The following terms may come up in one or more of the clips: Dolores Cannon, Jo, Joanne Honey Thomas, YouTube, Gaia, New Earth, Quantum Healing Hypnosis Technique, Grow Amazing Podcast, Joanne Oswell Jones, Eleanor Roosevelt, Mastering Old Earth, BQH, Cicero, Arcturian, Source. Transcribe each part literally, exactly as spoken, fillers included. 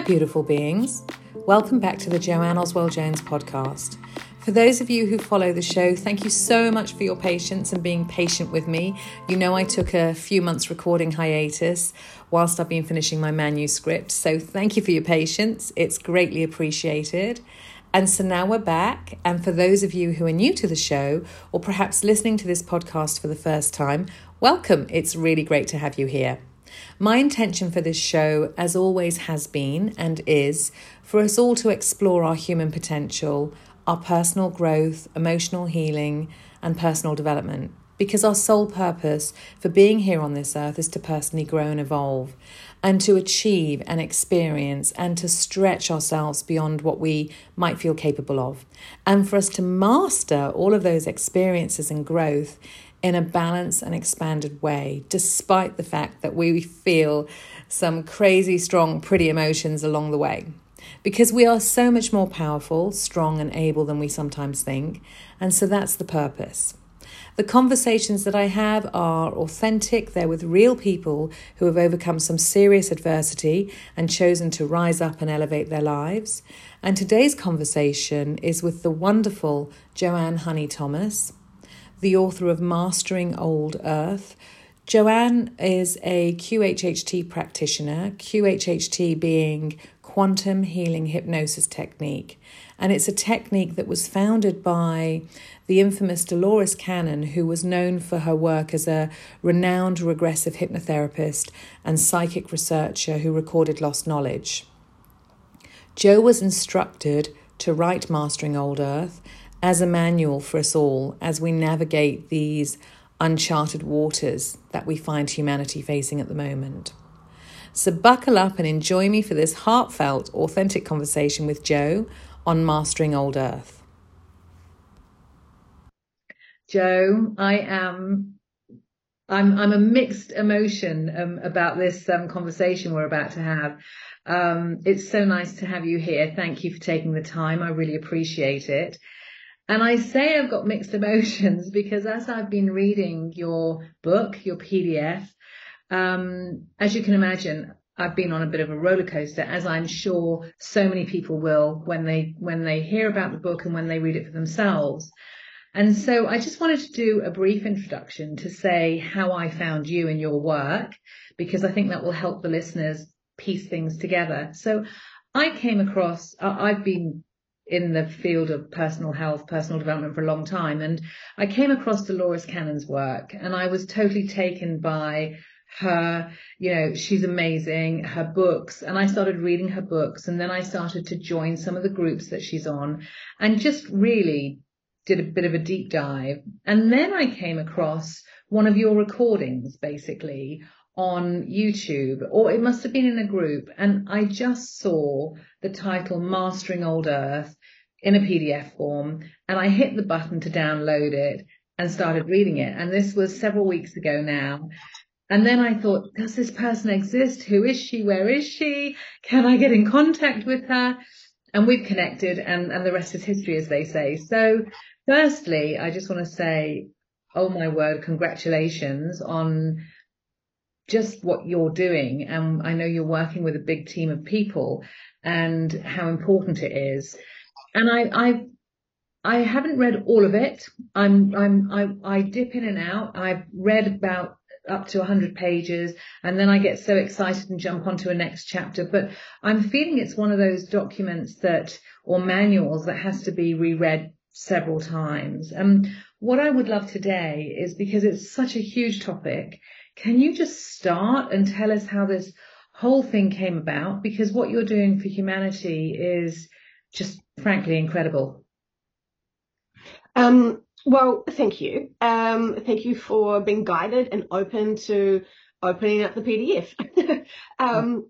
Hi beautiful beings, welcome back to the Joanne Oswell Jones podcast. For those of you who follow the show, thank you so much for your patience and being patient with me. You know I took a few months recording hiatus whilst I've been finishing my manuscript, so thank you for your patience, it's greatly appreciated. And so now we're back, and for those of you who are new to the show, or perhaps listening to this podcast for the first time, welcome, it's really great to have you here. My intention for this show, as always has been and is, for us all to explore our human potential, our personal growth, emotional healing, and personal development. Because our sole purpose for being here on this earth is to personally grow and evolve, and to achieve and experience and to stretch ourselves beyond what we might feel capable of. And for us to master all of those experiences and growth in a balanced and expanded way, despite the fact that we feel some crazy, strong, pretty emotions along the way. Because we are so much more powerful, strong and able than we sometimes think. And so that's the purpose. The conversations that I have are authentic. They're with real people who have overcome some serious adversity and chosen to rise up and elevate their lives. And today's conversation is with the wonderful Joanne Honey Thomas, the author of Mastering Old Earth. Joanne is a Q H H T practitioner, Q H H T being Quantum Healing Hypnosis Technique. And it's a technique that was founded by the infamous Dolores Cannon, who was known for her work as a renowned regressive hypnotherapist and psychic researcher who recorded lost knowledge. Jo was instructed to write Mastering Old Earth as a manual for us all as we navigate these uncharted waters that we find humanity facing at the moment. So buckle up and enjoy me for this heartfelt, authentic conversation with Jo on Mastering Old Earth. Jo, I am... I'm I'm a mixed emotion um, about this um, conversation we're about to have. Um, it's so nice to have you here. Thank you for taking the time. I really appreciate it. And I say I've got mixed emotions because as I've been reading your book, your P D F, um, as you can imagine, I've been on a bit of a roller coaster, as I'm sure so many people will when they when they hear about the book and when they read it for themselves. And so I just wanted to do a brief introduction to say how I found you and your work, because I think that will help the listeners piece things together. So I came across, I've been in the field of personal health, personal development for a long time. And I came across Dolores Cannon's work and I was totally taken by her, you know, she's amazing, her books. And I started reading her books and then I started to join some of the groups that she's on and just really did a bit of a deep dive. And then I came across one of your recordings basically on YouTube, or it must have been in a group. And I just saw the title Mastering Old Earth in a P D F form. And I hit the button to download it and started reading it. And this was several weeks ago now. And then I thought, does this person exist? Who is she? Where is she? Can I get in contact with her? And we've connected and, and the rest is history, as they say. So firstly, I just want to say, oh my word, congratulations on just what you're doing. And I know you're working with a big team of people and how important it is. And I, I, I haven't read all of it. I'm, I'm, I, I dip in and out. I've read about up to a hundred pages and then I get so excited and jump onto a next chapter, but I'm feeling it's one of those documents that, or manuals that has to be reread several times. And um, what I would love today is, because it's such a huge topic, can you just start and tell us how this whole thing came about? Because what you're doing for humanity is just frankly incredible. Um, well, thank you. Um, thank you for being guided and open to opening up the P D F. um,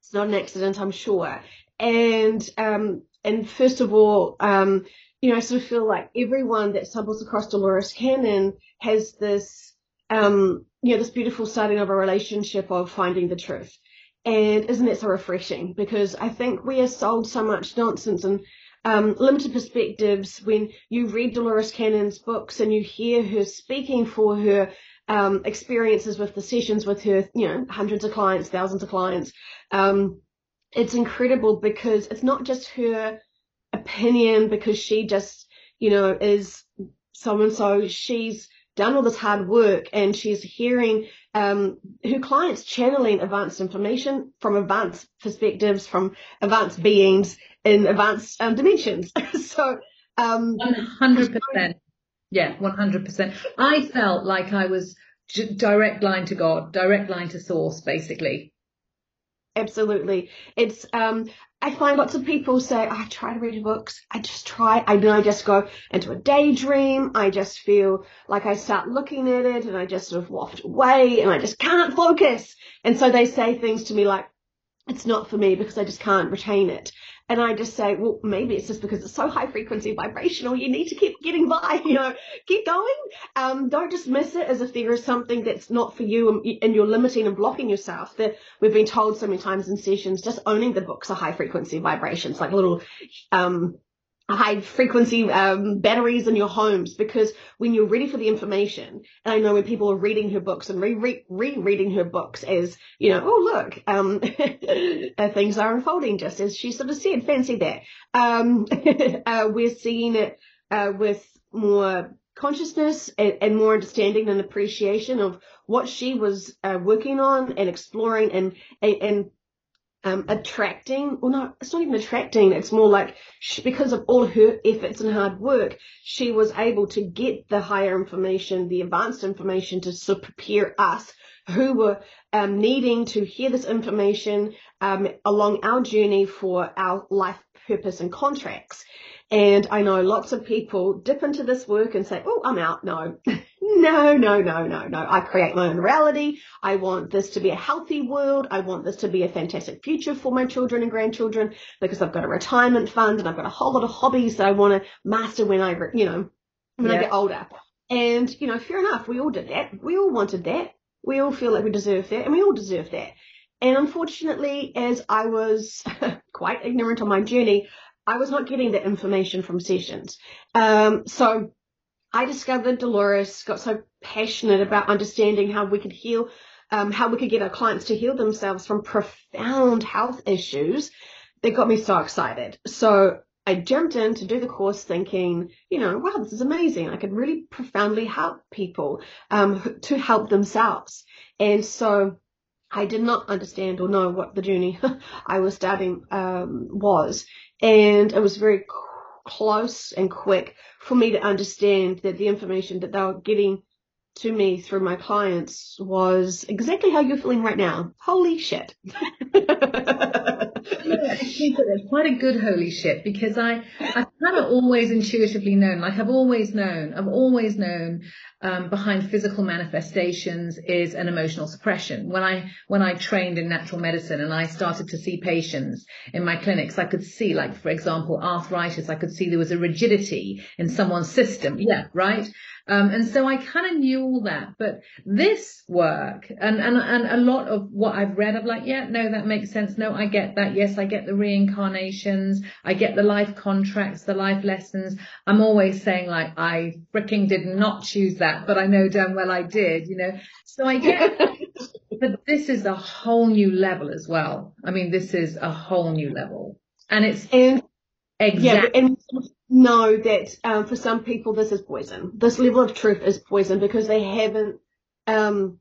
it's not an accident, I'm sure. And um, and first of all, um, you know, I sort of feel like everyone that stumbles across Dolores Cannon has this, um, you know, this beautiful starting of a relationship of finding the truth. And isn't it so refreshing? Because I think we are sold so much nonsense and um, limited perspectives. When you read Dolores Cannon's books and you hear her speaking for her um, experiences with the sessions with her, you know, hundreds of clients, thousands of clients, um, it's incredible because it's not just her opinion because she just, you know, is so and so. She's done all this hard work and she's hearing um, her clients channeling advanced information from advanced perspectives, from advanced beings in advanced um, dimensions. So um, one hundred percent. Yeah, one hundred percent. I felt like I was direct line to God, direct line to Source, basically. Absolutely. It's um I find lots of people say, oh, I try to read books. I just try. I know I just go into a daydream. I just feel like I start looking at it and I just sort of waft away and I just can't focus. And so they say things to me like, it's not for me because I just can't retain it. And I just say, well, maybe it's just because it's so high frequency vibrational. You need to keep getting by, you know, keep going. Um, don't just miss it as if there is something that's not for you and, and you're limiting and blocking yourself. That we've been told so many times in sessions, just owning the books are high frequency vibrations, like little um, high frequency um, batteries in your homes. Because when you're ready for the information, and I know when people are reading her books and re-re- re-reading her books as, you know, oh, look, um, things are unfolding just as she sort of said, fancy that. Um, uh, we're seeing it uh, with more consciousness and, and more understanding and appreciation of what she was uh, working on and exploring and and, and Um, attracting, well, no, it's not even attracting. It's more like she, because of all her efforts and hard work, she was able to get the higher information, the advanced information to sort of prepare us who were um, needing to hear this information um, along our journey for our life purpose and contracts. And I know lots of people dip into this work and say, oh, I'm out. No. No, no, no, no, no. I create my own reality. I want this to be a healthy world. I want this to be a fantastic future for my children and grandchildren because I've got a retirement fund and I've got a whole lot of hobbies that I want to master when I, you know, when yeah. I get older. And, you know, fair enough. We all did that. We all wanted that. We all feel like we deserve that and we all deserve that. And unfortunately, as I was quite ignorant on my journey, I was not getting that information from sessions. Um, so I discovered Dolores, got so passionate about understanding how we could heal, um, how we could get our clients to heal themselves from profound health issues. That got me so excited. So I jumped in to do the course thinking, you know, wow, this is amazing. I could really profoundly help people um, to help themselves. And so I did not understand or know what the journey I was starting um, was. And it was very close and quick for me to understand that the information that they were getting to me through my clients was exactly how you're feeling right now. Holy shit. Quite a good holy shit, because I, I've kind of always intuitively known, like I've always known, I've always known um, behind physical manifestations is an emotional suppression. When I, when I trained in natural medicine and I started to see patients in my clinics, I could see, like, for example, arthritis, I could see there was a rigidity in someone's system. Yeah, right. Um, and so I kind of knew all that, but this work and, and, and a lot of what I've read, I'm like, yeah, no, that makes sense. No, I get that. Yes, I get the reincarnations. I get the life contracts, the life lessons. I'm always saying, like, I freaking did not choose that, but I know damn well I did, you know, so I get but this is a whole new level as well. I mean, this is a whole new level and it's and exactly. Yeah, and know that um, for some people this is poison. This level of truth is poison because they haven't um,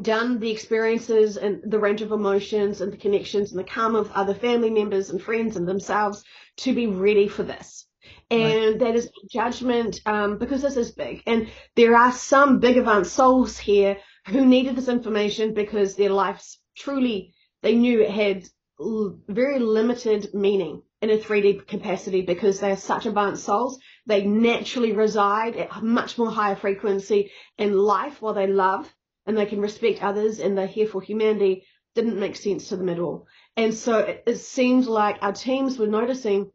done the experiences and the range of emotions and the connections and the karma of other family members and friends and themselves to be ready for this. And right. That is judgment um, because this is big. And there are some big advanced souls here who needed this information because their lives truly, they knew it had l- very limited meaning in a three D capacity because they are such advanced souls. They naturally reside at much more higher frequency in life while they love and they can respect others and they're here for humanity. Didn't make sense to them at all. And so it, it seemed like our teams were noticing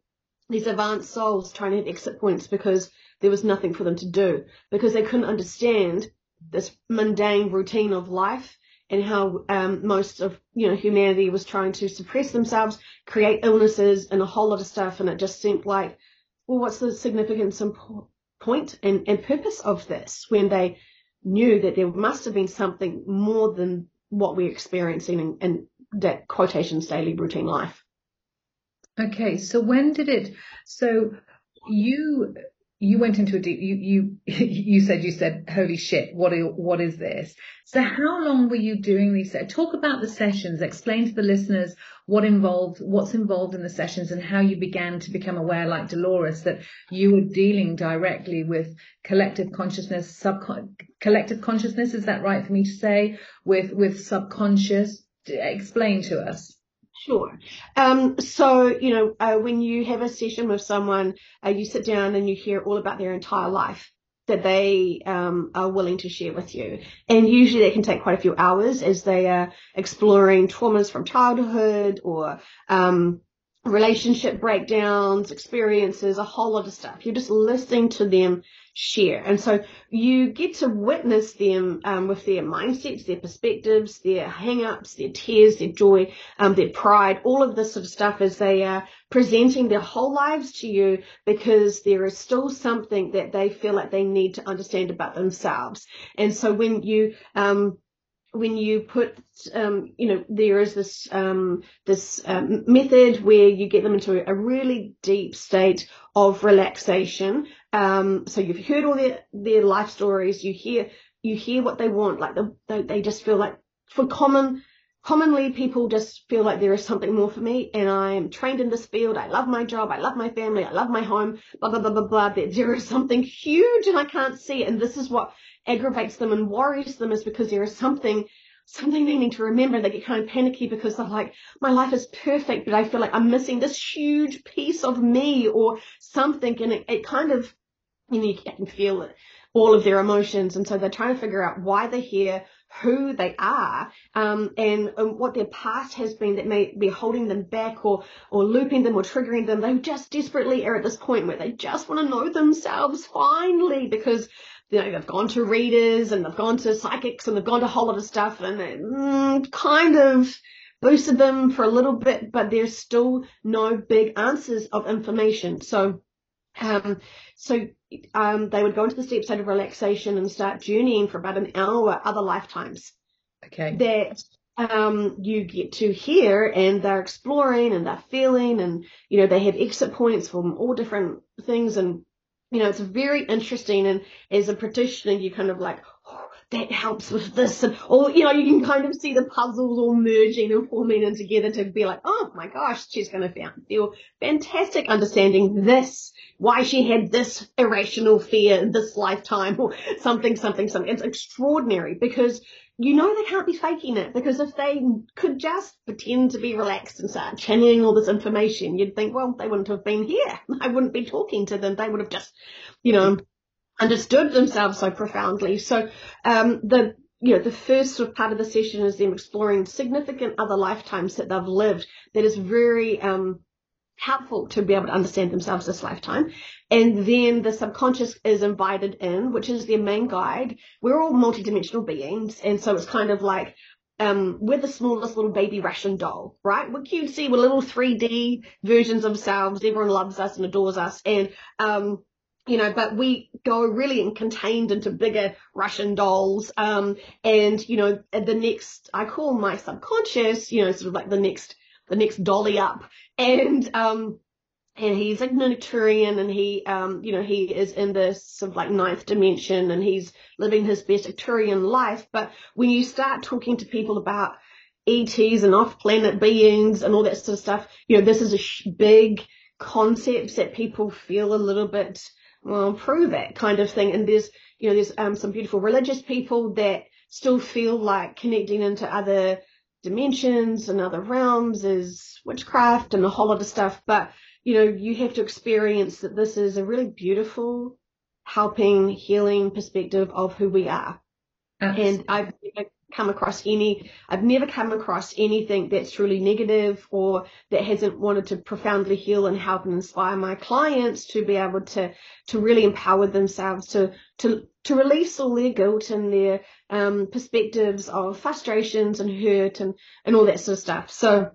these advanced souls trying to have exit points because there was nothing for them to do because they couldn't understand this mundane routine of life and how um, most of, you know, humanity was trying to suppress themselves, create illnesses and a whole lot of stuff. And it just seemed like, well, what's the significance and po- point and, and purpose of this when they knew that there must have been something more than what we're experiencing in, in that quotations daily routine life. Okay, so when did it, so you you went into a deep, you you you said you said holy shit, what are, what is this? So how long were you doing these? Talk about the sessions, explain to the listeners what involved, what's involved in the sessions, and how you began to become aware, like Dolores, that you were dealing directly with collective consciousness, sub collective consciousness, is that right for me to say, with with subconscious? Explain to us. Sure. Um, so, you know, uh, when you have a session with someone, uh, you sit down and you hear all about their entire life that they um, are willing to share with you. And usually that can take quite a few hours as they are exploring traumas from childhood or um, relationship breakdowns, experiences, a whole lot of stuff. You're just listening to them share. And so you get to witness them um, with their mindsets, their perspectives, their hang-ups, their tears, their joy, um, their pride, all of this sort of stuff as they are presenting their whole lives to you, because there is still something that they feel like they need to understand about themselves. And so when you um, when you put, um, you know, there is this um, this um, method where you get them into a really deep state of relaxation. Um, so you've heard all their, their life stories. You hear you hear what they want. Like the, they they just feel like, for common commonly people just feel like there is something more for me, and I am trained in this field. I love my job. I love my family. I love my home. Blah blah blah blah blah. That there is something huge and I can't see it. And this is what aggravates them and worries them, is because there is something something they need to remember. They get kind of panicky because they're like, my life is perfect, but I feel like I'm missing this huge piece of me or something. And it, it kind of, you know, you can feel it, all of their emotions. And so they're trying to figure out why they're here, who they are, um, and, and what their past has been that may be holding them back or or looping them or triggering them. They just desperately are at this point where they just want to know themselves finally, because you know, they've gone to readers and they've gone to psychics and they've gone to a whole lot of stuff, and it mm, kind of boosted them for a little bit, but there's still no big answers of information. So um, so um, they would go into this deep state of relaxation and start journeying for about an hour, other lifetimes. Okay. That um, you get to hear, and they're exploring and they're feeling, and, you know, they have exit points from all different things. And you know, it's very interesting, and as a practitioner, you kind of like, oh, that helps with this, and or you know, you can kind of see the puzzles all merging and forming in together to be like, oh my gosh, she's going to feel fantastic understanding this, why she had this irrational fear in this lifetime, or something, something, something. It's extraordinary, because you know they can't be faking it, because if they could just pretend to be relaxed and start channeling all this information, you'd think, well, they wouldn't have been here. I wouldn't be talking to them. They would have just, you know, understood themselves so profoundly. So um, the, you know, the first sort of part of the session is them exploring significant other lifetimes that they've lived. That is very um, helpful to be able to understand themselves this lifetime. And then the subconscious is invited in, which is their main guide. We're all multidimensional beings, and so it's kind of like um we're the smallest little baby Russian doll, right? We're cutesy, we're little three D versions of ourselves. Everyone loves us and adores us, and um you know, but we go really and contained into bigger Russian dolls. Um and you know, the next, I call my subconscious, you know, sort of like the next the next dolly up. And um and he's like an Arcturian, and he um you know, he is in this sort of like ninth dimension, and he's living his best Arcturian life. But when you start talking to people about E Ts and off planet beings and all that sort of stuff, you know, this is a big concept that people feel a little bit, well, prove it kind of thing. And there's, you know, there's um some beautiful religious people that still feel like connecting into other dimensions and other realms is witchcraft and a whole lot of stuff. But you know, you have to experience that this is a really beautiful, helping, healing perspective of who we are. Absolutely. And I've never come across any I've never come across anything that's truly negative or that hasn't wanted to profoundly heal and help and inspire my clients to be able to to really empower themselves to to to release all their guilt and their um, perspectives of frustrations and hurt and, and all that sort of stuff. So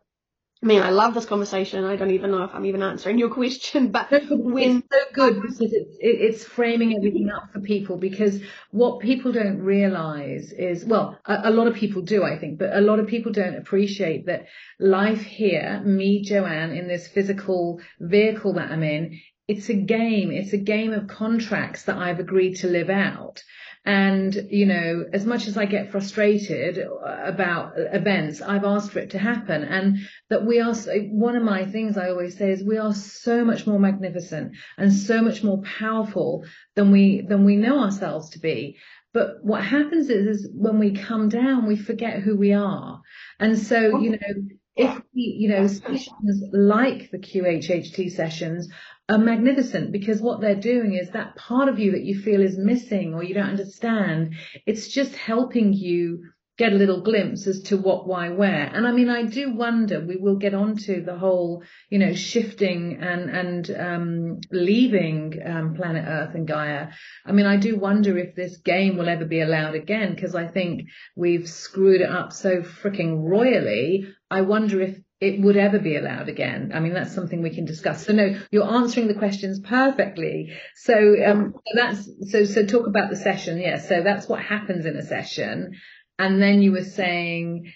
I mean, I love this conversation. I don't even know if I'm even answering your question, but when... It's so good because it, it's framing everything up for people, because what people don't realise is, well, a, a lot of people do, I think, but a lot of people don't appreciate that life here, me, Joanne, in this physical vehicle that I'm in, it's a game. It's a game of contracts that I've agreed to live out. And, you know, as much as I get frustrated about events, I've asked for it to happen. And that we are, one of my things I always say is we are so much more magnificent and so much more powerful than we, than we know ourselves to be. But what happens is, is when we come down, we forget who we are. And so, you know, if we, you know, sessions like the Q H H T sessions are magnificent, because what they're doing is that part of you that you feel is missing or you don't understand, it's just helping you get a little glimpse as to what, why, where. And I mean, I do wonder, we will get onto the whole, you know, shifting and, and um, leaving um, planet Earth and Gaia. I mean, I do wonder if this game will ever be allowed again, because I think we've screwed it up so freaking royally. I wonder if it would ever be allowed again. I mean, that's something we can discuss. So no, you're answering the questions perfectly. So um, that's so. So talk about the session. Yeah. So that's what happens in a session. And then you were saying,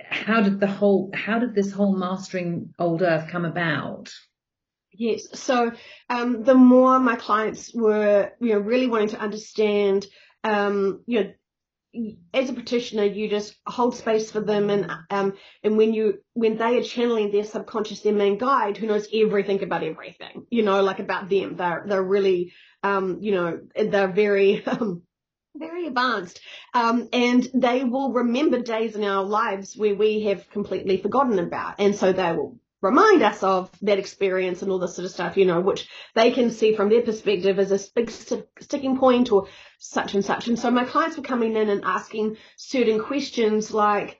how did the whole, how did this whole Mastering Old Earth come about? Yes. So um, the more my clients were, you know, really wanting to understand, um, you know, as a practitioner, you just hold space for them, and um, and when you, when they are channeling their subconscious, their main guide, who knows everything about everything, you know, like about them, they're they're really, um, you know, they're very. Um, very advanced, um, and they will remember days in our lives where we have completely forgotten about, and so they will remind us of that experience and all this sort of stuff, you know, which they can see from their perspective as a big st- sticking point or such and such. And so my clients were coming in and asking certain questions, like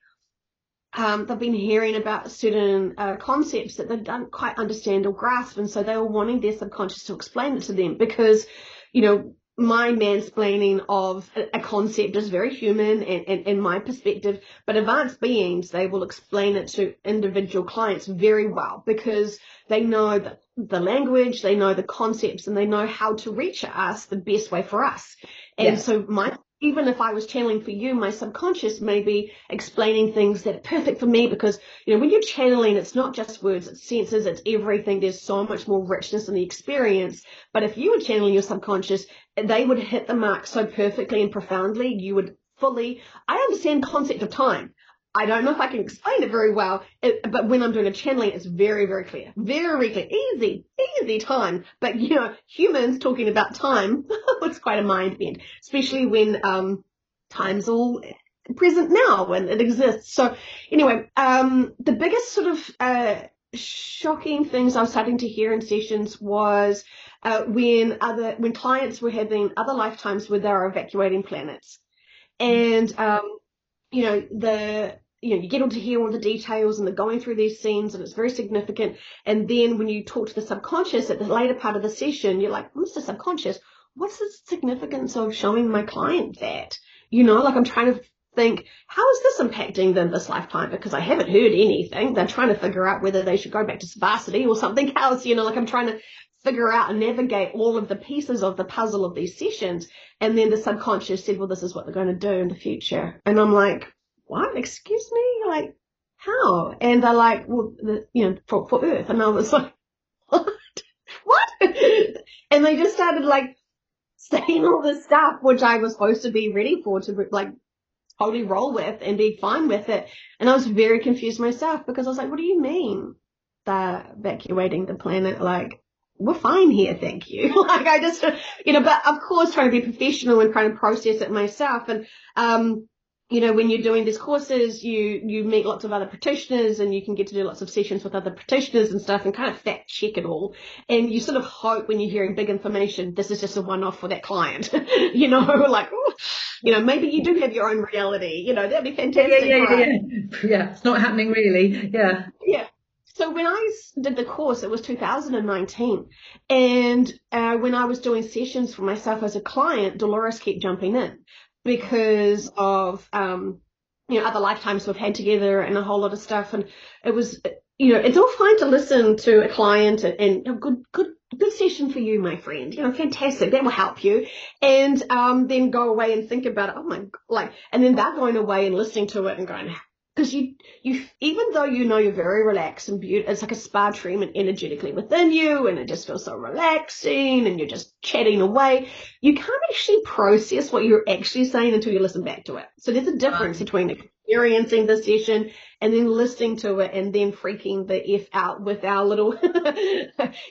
um, they've been hearing about certain uh, concepts that they don't quite understand or grasp, and so they were wanting their subconscious to explain it to them, because, you know, my mansplaining of a concept is very human and, and, and my perspective, but advanced beings, they will explain it to individual clients very well, because they know the, the language, they know the concepts, and they know how to reach us the best way for us. And yes. So my, even if I was channeling for you, my subconscious may be explaining things that are perfect for me, because, you know, when you're channeling, it's not just words, it's senses, it's everything. There's so much more richness in the experience. But if you were channeling your subconscious, they would hit the mark so perfectly and profoundly, you would fully, I understand the concept of time. I don't know if I can explain it very well, it, but when I'm doing a channeling, it's very, very clear, very clear, easy, easy time. But, you know, humans talking about time, it's quite a mind bend, especially when um, time's all present now and it exists. So anyway, um, the biggest sort of uh, shocking things I was starting to hear in sessions was uh, when other, when clients were having other lifetimes where they were evacuating planets. And, um, you know, the... you know, you get on to hear all the details and they're going through these scenes, and it's very significant. And then when you talk to the subconscious at the later part of the session, you're like, Mister Subconscious, what's the significance of showing my client that? You know, like I'm trying to think, how is this impacting them this lifetime? Because I haven't heard anything. They're trying to figure out whether they should go back to Savasity or something else. You know, like I'm trying to figure out and navigate all of the pieces of the puzzle of these sessions. And then the subconscious said, well, this is what they're going to do in the future. And I'm like, what? Excuse me? Like, how? And they're like, well, the, you know, for, for Earth. And I was like, what? What? And they just started, like, saying all this stuff, which I was supposed to be ready for, to, like, totally roll with and be fine with it. And I was very confused myself, because I was like, what do you mean they're evacuating the planet? Like, we're fine here, thank you. Like, I just, you know, but, of course, trying to be professional and trying to process it myself. And, um, you know, when you're doing these courses, you, you meet lots of other practitioners, and you can get to do lots of sessions with other practitioners and stuff, and kind of fact check it all. And you sort of hope, when you're hearing big information, this is just a one-off for that client, you know, like, oh, you know, maybe you do have your own reality, you know, that'd be fantastic. Yeah, yeah, right? yeah. yeah, it's not happening really. Yeah. Yeah. So when I did the course, it was two thousand nineteen. And uh, when I was doing sessions for myself as a client, Dolores kept jumping in, because of, um, you know, other lifetimes we've had together and a whole lot of stuff. And it was you know, it's all fine to listen to a client and, and a good, good, good session for you, my friend. You know, fantastic. That will help you. And um, then go away and think about it. Oh my, like, and then they're going away and listening to it and going, because you, you, even though you know you're very relaxed and beautiful, it's like a spa treatment energetically within you, and it just feels so relaxing, and you're just chatting away. You can't actually process what you're actually saying until you listen back to it. So there's a difference between experiencing the session and then listening to it and then freaking the F out with our little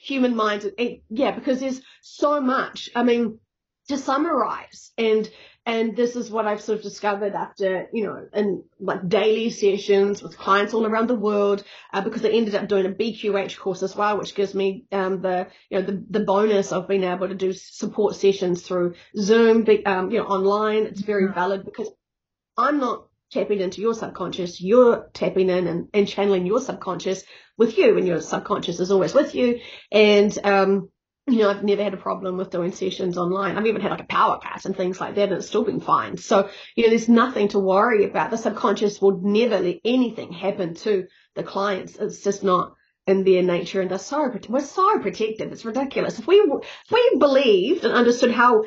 human minds. And yeah, because there's so much. I mean, to summarize, and And this is what I've sort of discovered after, you know, in like daily sessions with clients all around the world, uh, because I ended up doing a B Q H course as well, which gives me um, the, you know, the, the bonus of being able to do support sessions through Zoom, um, you know, online. It's very valid because I'm not tapping into your subconscious. You're tapping in and, and channeling your subconscious with you, and your subconscious is always with you. And, um, you know, I've never had a problem with doing sessions online. I've even had like a power cut and things like that, and it's still been fine. So, you know, there's nothing to worry about. The subconscious will never let anything happen to the clients. It's just not in their nature, and they're so, we're so protective. It's ridiculous. If we, if we believed and understood how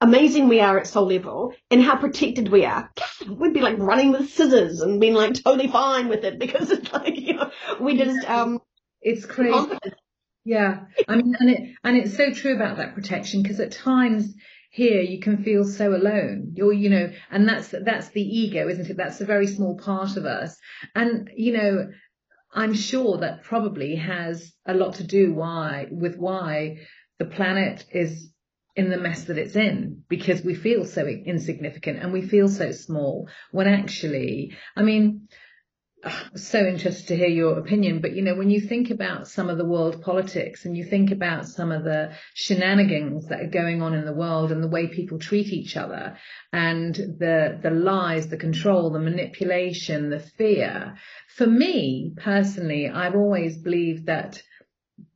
amazing we are at soul level and how protected we are, God, we'd be like running with scissors and being like totally fine with it, because it's like, you know, we just, um, it's crazy. Confident. Yeah, I mean, and it and it's so true about that protection, because at times here you can feel so alone. You're, you know, and that's that's the ego, isn't it? That's a very small part of us, and you know, I'm sure that probably has a lot to do why with why the planet is in the mess that it's in, because we feel so insignificant and we feel so small. When actually, I mean, so interested to hear your opinion, but you know, when you think about some of the world politics and you think about some of the shenanigans that are going on in the world and the way people treat each other and the the lies, the control, the manipulation, the fear, for me personally, I've always believed that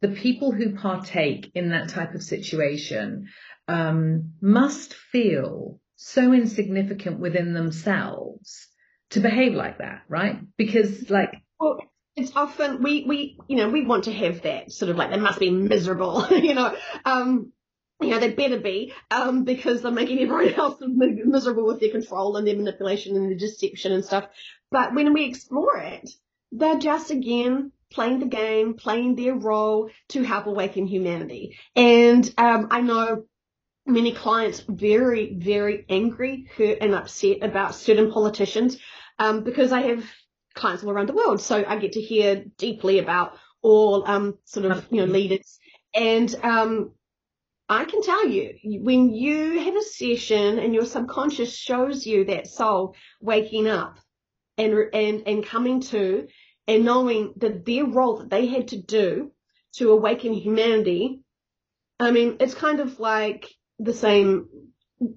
the people who partake in that type of situation um, must feel so insignificant within themselves to behave like that, right? Because like, well, it's often we we you know we want to have that sort of like, they must be miserable, you know, um, you know, they better be, um, because they're making everyone else miserable with their control and their manipulation and their deception and stuff. But when we explore it, they're just again playing the game, playing their role to help awaken humanity. And um, I know many clients very very angry, hurt, and upset about certain politicians. Um, because I have clients all around the world, so I get to hear deeply about all um, sort of, you know, leaders. And um, I can tell you, when you have a session and your subconscious shows you that soul waking up and and and coming to and knowing that their role that they had to do to awaken humanity, I mean, it's kind of like the same.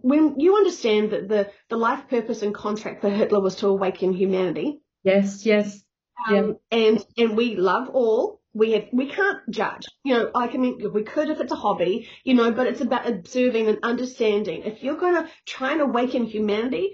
When you understand that the, the life purpose and contract for Hitler was to awaken humanity. Yes, yes. Um, yeah. And and we love all. We have we can't judge. You know, I can, we could if it's a hobby, you know, but it's about observing and understanding. If you're going to try and awaken humanity,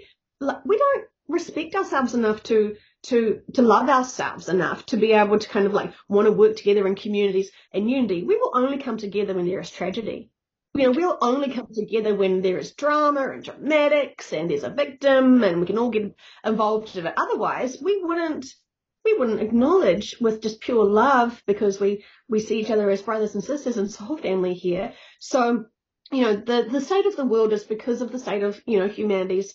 we don't respect ourselves enough to to to love ourselves enough to be able to kind of like want to work together in communities and unity. We will only come together when there is tragedy. You know, we'll only come together when there is drama and dramatics and there's a victim and we can all get involved in it. Otherwise, we wouldn't we wouldn't acknowledge with just pure love, because we, we see each other as brothers and sisters and soul family here. So, you know, the, the state of the world is because of the state of, you know, humanity's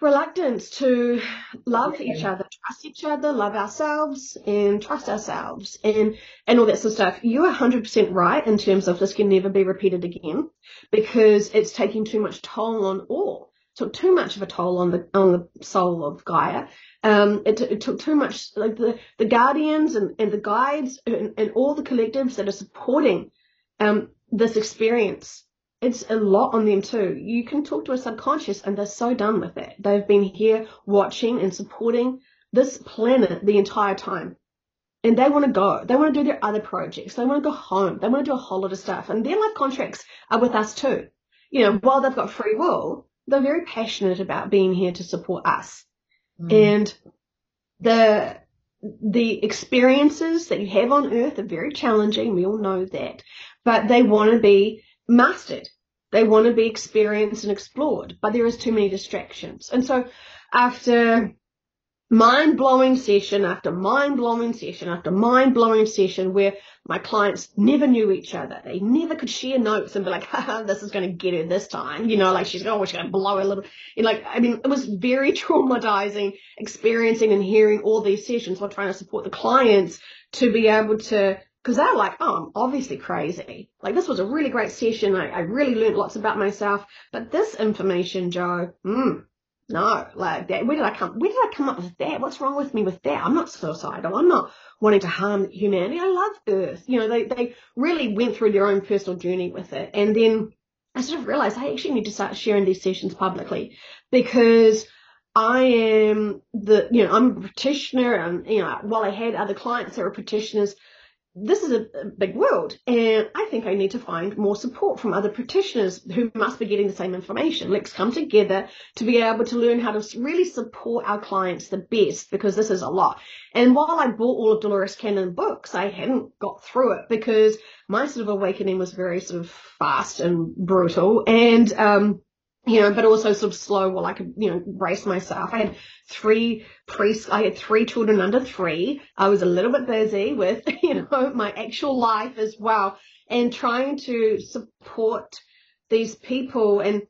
reluctance to love okay. each other, trust each other, love ourselves and trust ourselves and, and all that sort of stuff. You're one hundred percent right in terms of this can never be repeated again, because it's taking too much toll on all. It took too much of a toll on the on the soul of Gaia. Um, it, it took too much, like the, the guardians and, and the guides and, and all the collectives that are supporting um, this experience. It's a lot on them too. You can talk to a subconscious and they're so done with it. They've been here watching and supporting this planet the entire time. And they want to go. They want to do their other projects. They want to go home. They want to do a whole lot of stuff. And their life contracts are with us too. You know, while they've got free will, they're very passionate about being here to support us. Mm. And the the experiences that you have on Earth are very challenging. We all know that. But they want to be mastered. They want to be experienced and explored. But there is too many distractions. And so after mind-blowing session after mind-blowing session after mind-blowing session where my clients never knew each other, they never could share notes and be like, haha, this is going to get her this time, you know, like she's oh, she's going to blow a little, you know, like, I mean, it was very traumatizing experiencing and hearing all these sessions while trying to support the clients to be able to, because they're like, oh, I'm obviously crazy, like this was a really great session, I, I really learned lots about myself, but this information, Joe, hmm no, like that. Where did I come? Where did I come up with that? What's wrong with me with that? I'm not suicidal. I'm not wanting to harm humanity. I love Earth. You know, they they really went through their own personal journey with it, and then I sort of realized I actually need to start sharing these sessions publicly because I am the you know I'm a practitioner, and you know while I had other clients that were practitioners, this is a, a big world, and I think I need to find more support from other practitioners who must be getting the same information. Let's come together to be able to learn how to really support our clients the best, because this is a lot. And while I bought all of Dolores Cannon books, I hadn't got through it because my sort of awakening was very sort of fast and brutal, and um you know, but also sort of slow while I could, you know, brace myself. I had three pre, I had three children under three. I was a little bit busy with, you know, my actual life as well, and trying to support these people. And,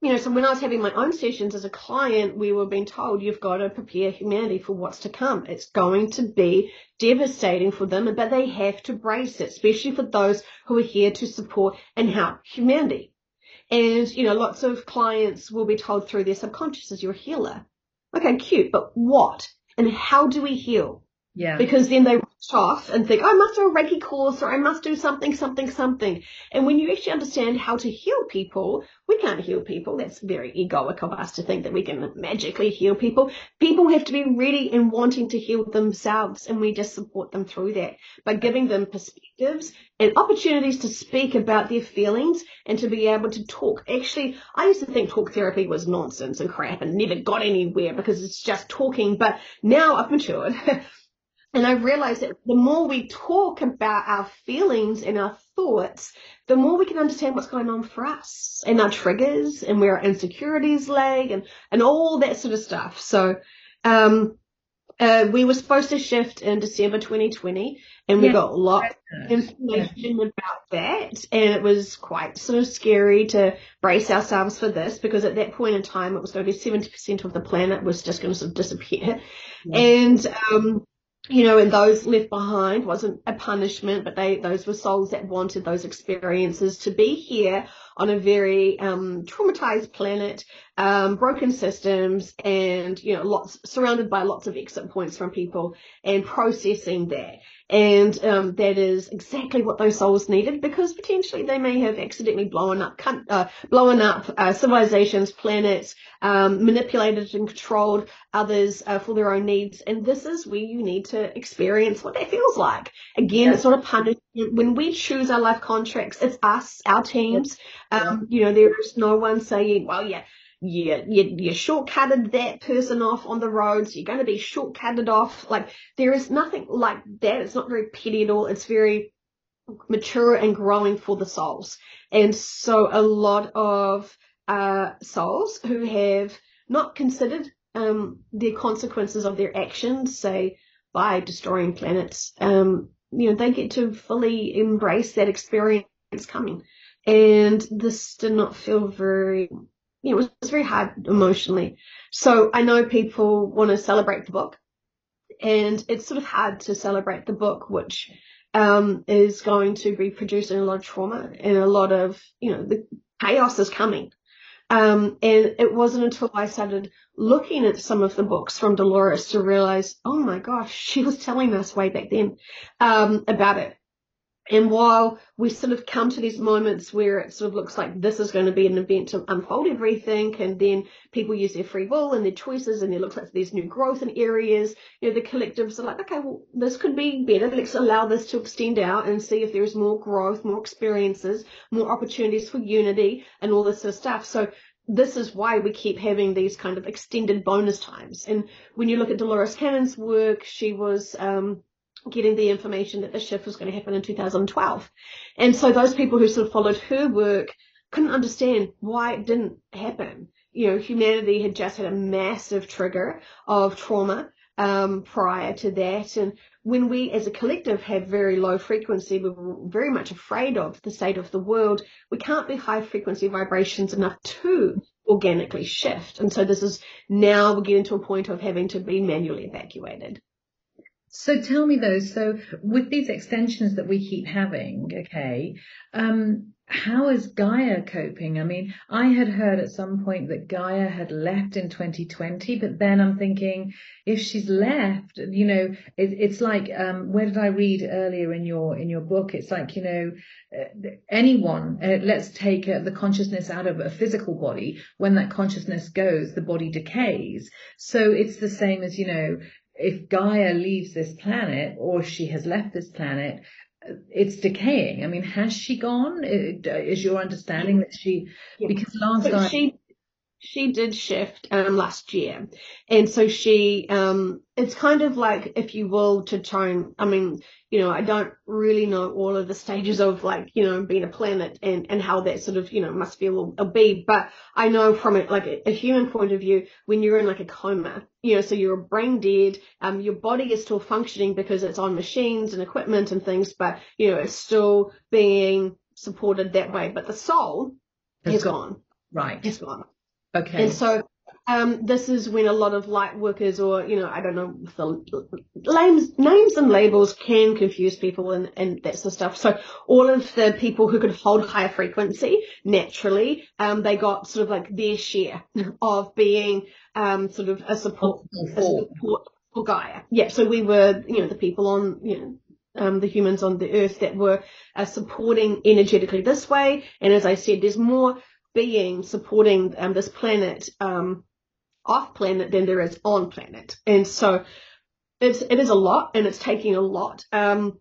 you know, so when I was having my own sessions as a client, we were being told, you've got to prepare humanity for what's to come. It's going to be devastating for them, but they have to brace it, especially for those who are here to support and help humanity. And, you know, lots of clients will be told through their subconscious, you're a healer. Okay, cute, but what? And how do we heal? Yeah. Because then they rush off and think, oh, I must do a Reiki course, or I must do something, something, something. And when you actually understand how to heal people, we can't heal people. That's very egoic of us to think that we can magically heal people. People have to be ready and wanting to heal themselves, and we just support them through that by giving them perspectives and opportunities to speak about their feelings and to be able to talk. Actually, I used to think talk therapy was nonsense and crap and never got anywhere because it's just talking. But now I've matured. And I realized that the more we talk about our feelings and our thoughts, the more we can understand what's going on for us and our triggers and where our insecurities lay and, and all that sort of stuff. So um, uh, we were supposed to shift in December twenty twenty, and we yeah. got a lot of information yeah. about that. And it was quite sort of scary to brace ourselves for this, because at that point in time, it was going to be seventy percent of the planet was just going to sort of disappear. Yeah. And um you know, and those left behind wasn't a punishment, but they those were souls that wanted those experiences to be here on a very um, traumatized planet, um, broken systems, and, you know, lots surrounded by lots of exit points from people, and processing that. And um, that is exactly what those souls needed, because potentially they may have accidentally blown up, uh, blown up uh, civilizations, planets, um, manipulated and controlled others uh, for their own needs. And this is where you need to experience what that feels like. Again, yeah. It's not a punishment. When we choose our life contracts, it's us, our teams. Um, you know, there is no one saying, well, yeah, yeah, you, you shortcutted that person off on the road, so you're going to be shortcutted off. Like, there is nothing like that. It's not very petty at all. It's very mature and growing for the souls. And so a lot of uh, souls who have not considered um, the consequences of their actions, say, by destroying planets, um, you know, they get to fully embrace that experience coming. And this did not feel very, you know, it was, it was very hard emotionally. So I know people want to celebrate the book, and it's sort of hard to celebrate the book, which um, is going to be producing a lot of trauma and a lot of, you know, the chaos is coming. Um, and it wasn't until I started looking at some of the books from Dolores to realize, oh my gosh, she was telling us way back then um, about it. And while we sort of come to these moments where it sort of looks like this is going to be an event to unfold everything, and then people use their free will and their choices, and it looks like there's new growth in areas, you know, the collectives are like, okay, well, this could be better. Let's allow this to extend out and see if there is more growth, more experiences, more opportunities for unity and all this sort of stuff. So this is why we keep having these kind of extended bonus times. And when you look at Dolores Cannon's work, she was um, getting the information that the shift was going to happen in two thousand twelve. And so those people who sort of followed her work couldn't understand why it didn't happen. You know, humanity had just had a massive trigger of trauma um, prior to that. And when we as a collective have very low frequency, we're very much afraid of the state of the world. We can't be high frequency vibrations enough to organically shift. And so this is now we're getting to a point of having to be manually evacuated. So tell me though, so with these extensions that we keep having, okay, um, how is Gaia coping? I mean, I had heard at some point that Gaia had left in twenty twenty, but then I'm thinking, if she's left, you know, it, it's like, um, where did I read earlier in your in your book? It's like, you know, uh, anyone, uh, let's take uh, the consciousness out of a physical body. When that consciousness goes, the body decays. So it's the same as, you know, if Gaia leaves this planet, or she has left this planet, it's decaying. I mean, has she gone? Is your understanding that she, yeah. because last time she, she did shift um, last year. And so she, um, it's kind of like, if you will, to try and, I mean, you know, I don't really know all of the stages of like, you know, being a planet and, and how that sort of, you know, must feel or be. But I know from it, like a human point of view, when you're in like a coma, you know, so you're brain dead, um, your body is still functioning because it's on machines and equipment and things, but, you know, it's still being supported that way. But the soul is gone. gone. Right. It's gone. Okay. And so um, this is when a lot of light workers or, you know, I don't know, the names, names and labels can confuse people and, and that sort of stuff. So all of the people who could hold higher frequency, naturally, um, they got sort of like their share of being um, sort of a support, a support for Gaia. Yeah, so we were, you know, the people on, you know, Um, the humans on the earth that were uh, supporting energetically this way. And as I said, there's more being supporting um, this planet um, off planet than there is on planet. And so it's, it is a lot, and it's taking a lot. Um,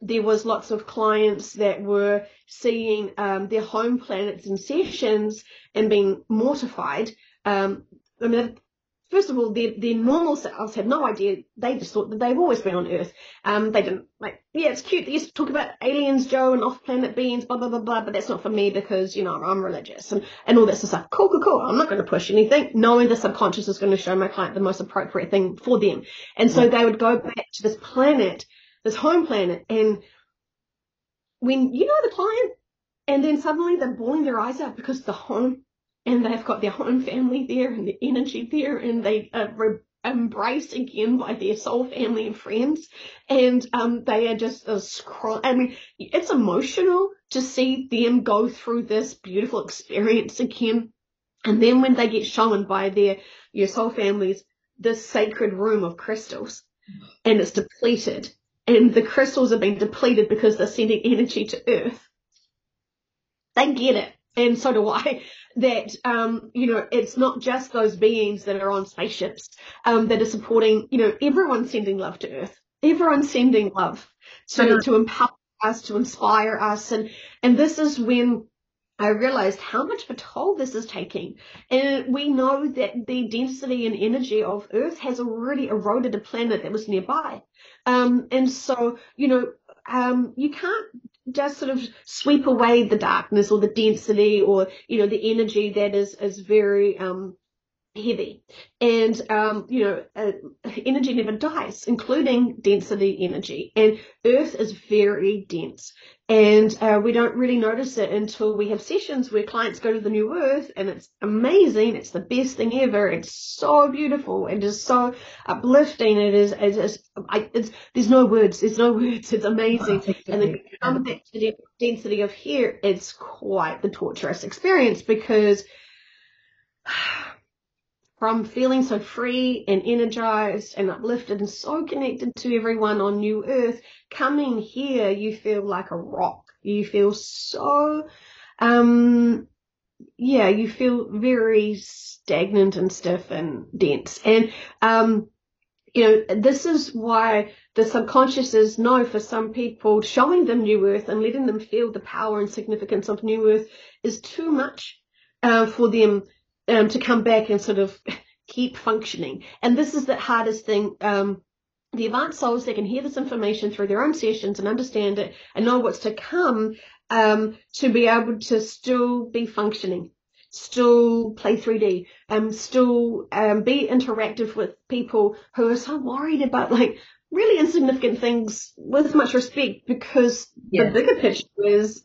there was lots of clients that were seeing um, their home planets in sessions and being mortified. Um, I mean, first of all, their, their normal selves had no idea. They just thought that they've always been on Earth. Um, they didn't, like, yeah, it's cute. They used to talk about aliens, Joe, and off-planet beings, blah, blah, blah, blah, but that's not for me because, you know, I'm religious and, and all that sort of stuff. Cool, cool, cool. I'm not going to push anything. Knowing the subconscious is going to show my client the most appropriate thing for them. And so they would go back to this planet, this home planet, and when, you know, the client, and then suddenly they're bawling their eyes out because the home, and they've got their home family there and the energy there, and they are re- embraced again by their soul family and friends. And um, they are just a scroll. I mean, it's emotional to see them go through this beautiful experience again. And then when they get shown by their your soul families, this sacred room of crystals, and it's depleted, and the crystals are being depleted because they're sending energy to Earth. They get it. And so do I, that, um, you know, it's not just those beings that are on spaceships um, that are supporting, you know, everyone's sending love to Earth. Everyone's sending love to, mm-hmm. to empower us, to inspire us. And, and this is when I realized how much of a toll this is taking. And we know that the density and energy of Earth has already eroded a planet that was nearby. Um, and so, you know, um, you can't just sort of sweep away the darkness or the density or, you know, the energy that is, is very um, heavy. And, um, you know, uh, energy never dies, including density energy. And Earth is very dense. And uh, we don't really notice it until we have sessions where clients go to the New Earth, and it's amazing. It's the best thing ever. It's so beautiful and just so uplifting. It is, it is I, it's, there's no words. There's no words. It's amazing. Oh, and then come back to the density of here. It's quite the torturous experience because from feeling so free and energized and uplifted and so connected to everyone on New Earth, coming here, you feel like a rock. You feel so, um, yeah, you feel very stagnant and stiff and dense. And, um, you know, this is why the subconscious is no, for some people, showing them New Earth and letting them feel the power and significance of New Earth is too much. uh, for them um, to come back and sort of keep functioning. And this is the hardest thing. Um, the advanced souls, they can hear this information through their own sessions and understand it and know what's to come, um, to be able to still be functioning, still play three D, um, still um, be interactive with people who are so worried about, like, really insignificant things with much respect, because yeah. the bigger picture is,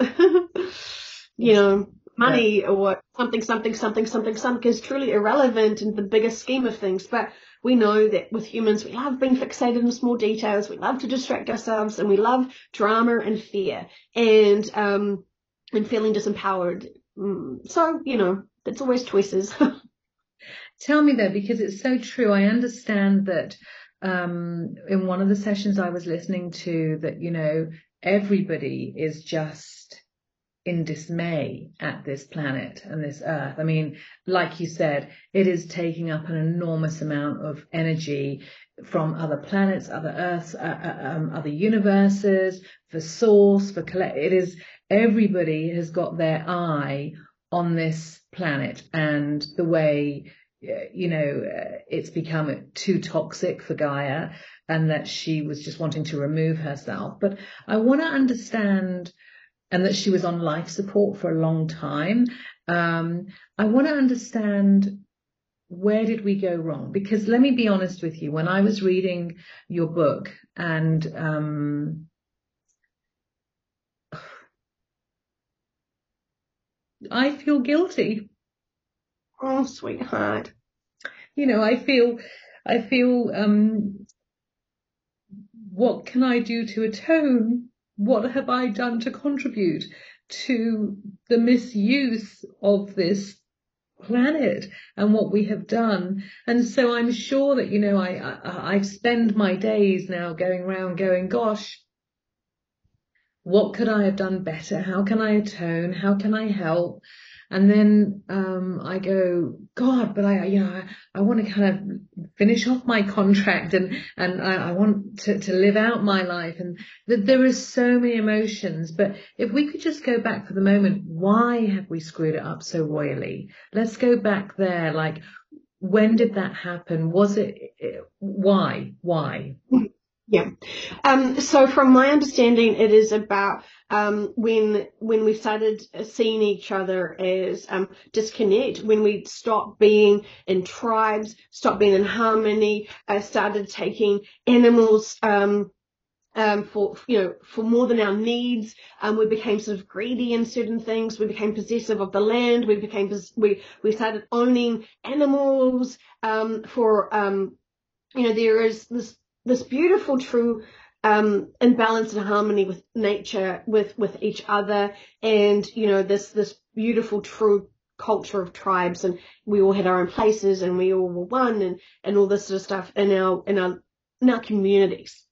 you know, money yeah. or something, something, something, something, something is truly irrelevant in the bigger scheme of things. But we know that with humans, we love being fixated on small details. We love to distract ourselves, and we love drama and fear and um, and feeling disempowered. So, you know, it's always choices. Tell me, though, because it's so true. I understand that um, in one of the sessions I was listening to that, you know, everybody is just in dismay at this planet and this earth. I mean, like you said, it is taking up an enormous amount of energy from other planets, other earths, uh, um, other universes, for source, for collect. It is, everybody has got their eye on this planet and the way, you know, it's become too toxic for Gaia, and that she was just wanting to remove herself. But I want to understand, and that she was on life support for a long time. Um, I want to understand, where did we go wrong? Because let me be honest with you, when I was reading your book, and um, I feel guilty. Oh, sweetheart. You know, I feel, I feel, um, what can I do to atone? What have I done to contribute to the misuse of this planet and what we have done? And so I'm sure that, you know, I, I, I spend my days now going around going, gosh, what could I have done better? How can I atone? How can I help? And then um, I go, God, but I, you know, I, I want to kind of finish off my contract, and and I, I want to, to live out my life. And th there are so many emotions. But if we could just go back for the moment, why have we screwed it up so royally? Let's go back there. Like, when did that happen? Was it, why? Why? Yeah. Um, so from my understanding, it is about um, when when we started seeing each other as um, disconnect, when we stopped being in tribes, stopped being in harmony, uh, started taking animals um, um, for, you know, for more than our needs. Um, we became sort of greedy in certain things. We became possessive of the land. We became we we started owning animals um, for um, you know, there is this. This beautiful, true um, imbalance and harmony with nature, with with each other, and you know, this this beautiful, true culture of tribes, and we all had our own places, and we all were one, and and all this sort of stuff in our in our in our communities.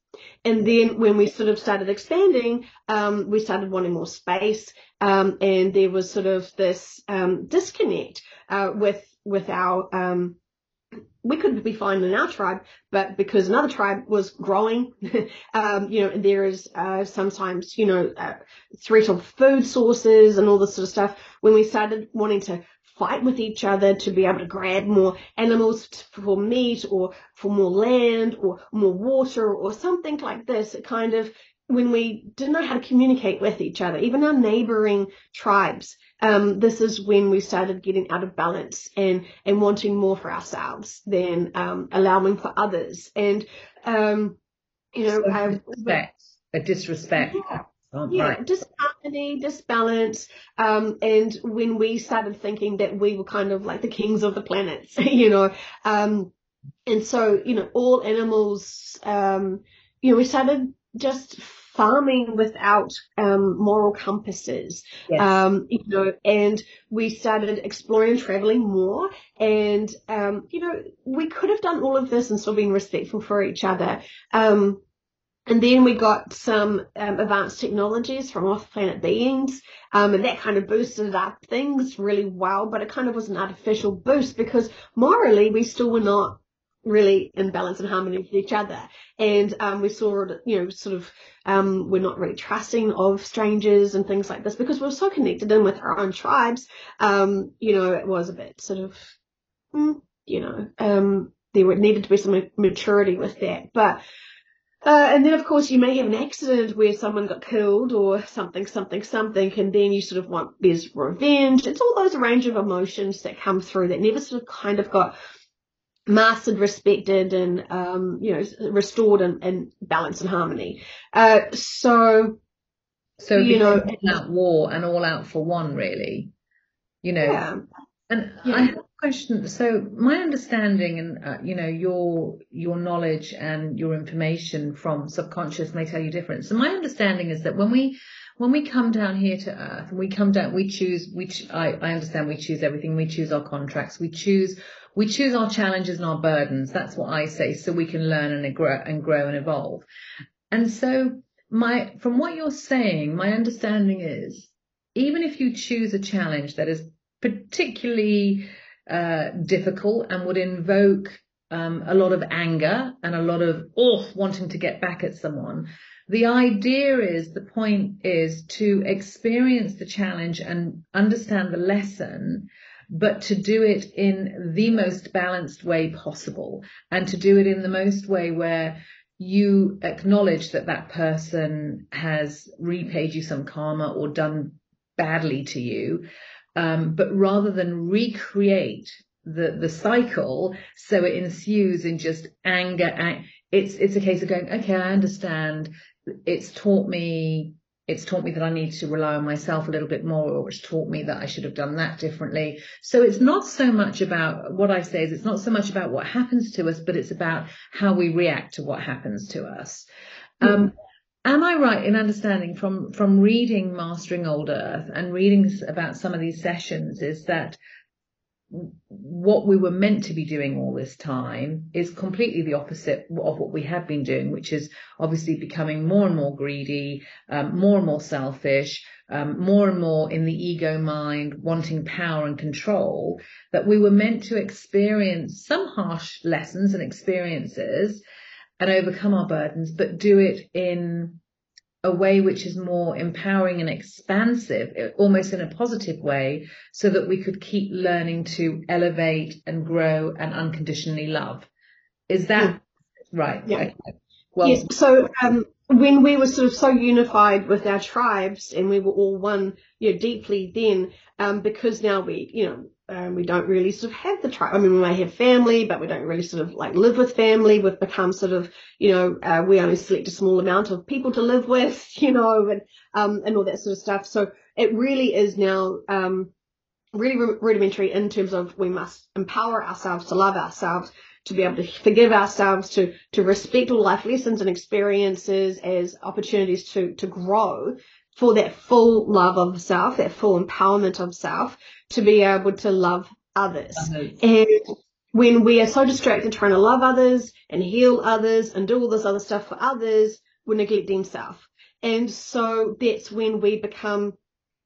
And then when we sort of started expanding, um, we started wanting more space, um, and there was sort of this um, disconnect uh, with with our. Um, we could be fine in our tribe, but because another tribe was growing, um, you know, there is uh, sometimes, you know, uh, threat of food sources and all this sort of stuff. When we started wanting to fight with each other to be able to grab more animals for meat or for more land or more water or something like this, it kind of, when we didn't know how to communicate with each other, even our neighboring tribes, um, this is when we started getting out of balance and, and wanting more for ourselves than um, allowing for others. And, um, you know, so um, respect, a disrespect. Yeah. Oh, yeah, right. Disharmony, disbalance, um, and when we started thinking that we were kind of like the kings of the planets, you know, um, and so, you know, all animals, um, you know, we started just farming without um, moral compasses, yes. um, you know, and we started exploring and traveling more. And, um, you know, we could have done all of this and still been respectful for each other. Um, and then we got some um, advanced technologies from off-planet beings, um, and that kind of boosted up things really well, but it kind of was an artificial boost because morally we still were not really in balance and harmony with each other. And um, we saw, you know, sort of um, we're not really trusting of strangers and things like this because we're so connected in with our own tribes. Um, you know, it was a bit sort of, you know, um, there needed to be some maturity with that. But Uh, and then, of course, you may have an accident where someone got killed or something, something, something, and then you sort of want, there's revenge. It's all those range of emotions that come through that never sort of kind of got mastered, respected, and, um, you know, restored in, in balance and harmony. Uh, so, so you know, all-out war and all out for one, really, you know. Yeah. And yeah. I have a question. So my understanding and, uh, you know, your your knowledge and your information from subconscious may tell you different. So my understanding is that when we when we come down here to Earth, we come down, we choose, we ch I, I understand we choose everything. We choose our contracts. We choose we choose our challenges and our burdens. That's what I say. So we can learn and grow and grow and evolve. And so my from what you're saying, my understanding is even if you choose a challenge that is particularly uh, difficult and would invoke um, a lot of anger and a lot of oof, wanting to get back at someone. The idea is, the point is to experience the challenge and understand the lesson, but to do it in the most balanced way possible and to do it in the most way where you acknowledge that that person has repaid you some karma or done badly to you. Um, but rather than recreate the, the cycle, so it ensues in just anger, ang it's it's a case of going, okay, I understand. It's taught me, it's taught me that I need to rely on myself a little bit more, or it's taught me that I should have done that differently. So it's not so much about what I say is it's not so much about what happens to us, but it's about how we react to what happens to us. Um, yeah. Am I right in understanding from, from reading Mastering Old Earth and reading about some of these sessions is that what we were meant to be doing all this time is completely the opposite of what we have been doing, which is obviously becoming more and more greedy, um, more and more selfish, um, more and more in the ego mind, wanting power and control, that we were meant to experience some harsh lessons and experiences and overcome our burdens, but do it in a way which is more empowering and expansive, almost in a positive way, so that we could keep learning to elevate and grow and unconditionally love. Is that yeah. right? Yeah. Okay. Well, yes. So um, when we were sort of so unified with our tribes and we were all one, you know, deeply then, um, because now we, you know, Um, we don't really sort of have the tribe. I mean, we may have family, but we don't really sort of like live with family. We've become sort of, you know, uh, we only select a small amount of people to live with, you know, and um, and all that sort of stuff. So it really is now um, really rudimentary in terms of we must empower ourselves to love ourselves, to be able to forgive ourselves, to to respect all life lessons and experiences as opportunities to to grow. For that full love of self, that full empowerment of self, to be able to love others. Mm-hmm. And when we are so distracted trying to love others and heal others and do all this other stuff for others, we're neglecting self. And so that's when we become,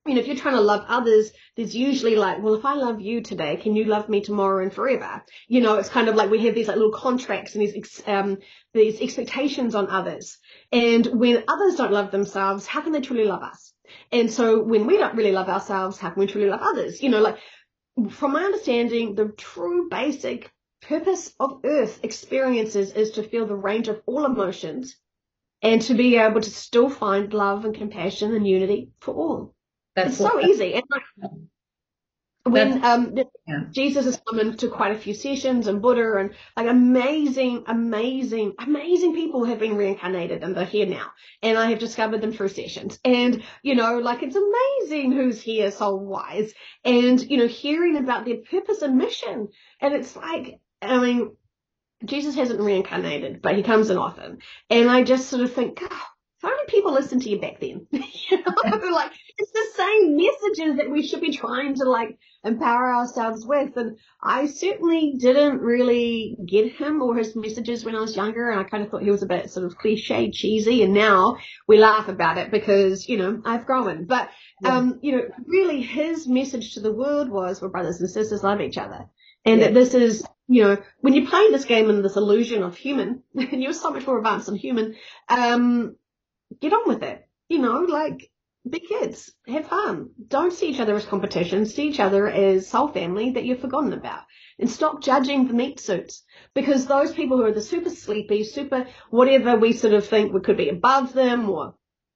you know, if you're trying to love others, there's usually like, well, if I love you today, can you love me tomorrow and forever? You know, it's kind of like we have these like little contracts and these ex um, these expectations on others. And when others don't love themselves, how can they truly love us? And so when we don't really love ourselves, how can we truly love others? You know, like from my understanding, the true basic purpose of Earth experiences is to feel the range of all emotions and to be able to still find love and compassion and unity for all. That's it's so that's easy. And like, when um, yeah. Jesus has come into quite a few sessions and Buddha and like amazing, amazing, amazing people have been reincarnated and they're here now. And I have discovered them through sessions. And, you know, like it's amazing who's here soul wise and, you know, hearing about their purpose and mission. And it's like, I mean, Jesus hasn't reincarnated, but he comes in often. And I just sort of think, oh, how many people listened to you back then? You know, like it's the same messages that we should be trying to like empower ourselves with. And I certainly didn't really get him or his messages when I was younger. And I kind of thought he was a bit sort of cliche, cheesy. And now we laugh about it because, you know, I've grown. But, yeah. um, you know, really his message to the world was we're brothers and sisters, love each other. And yeah. that this is you know, when you're playing this game in this illusion of human, and you're so much more advanced than human, um, get on with it. You know, like, be kids, have fun. Don't see each other as competition. See each other as soul family that you've forgotten about. And stop judging the meat suits, because those people who are the super sleepy, super whatever we sort of think we could be above them, or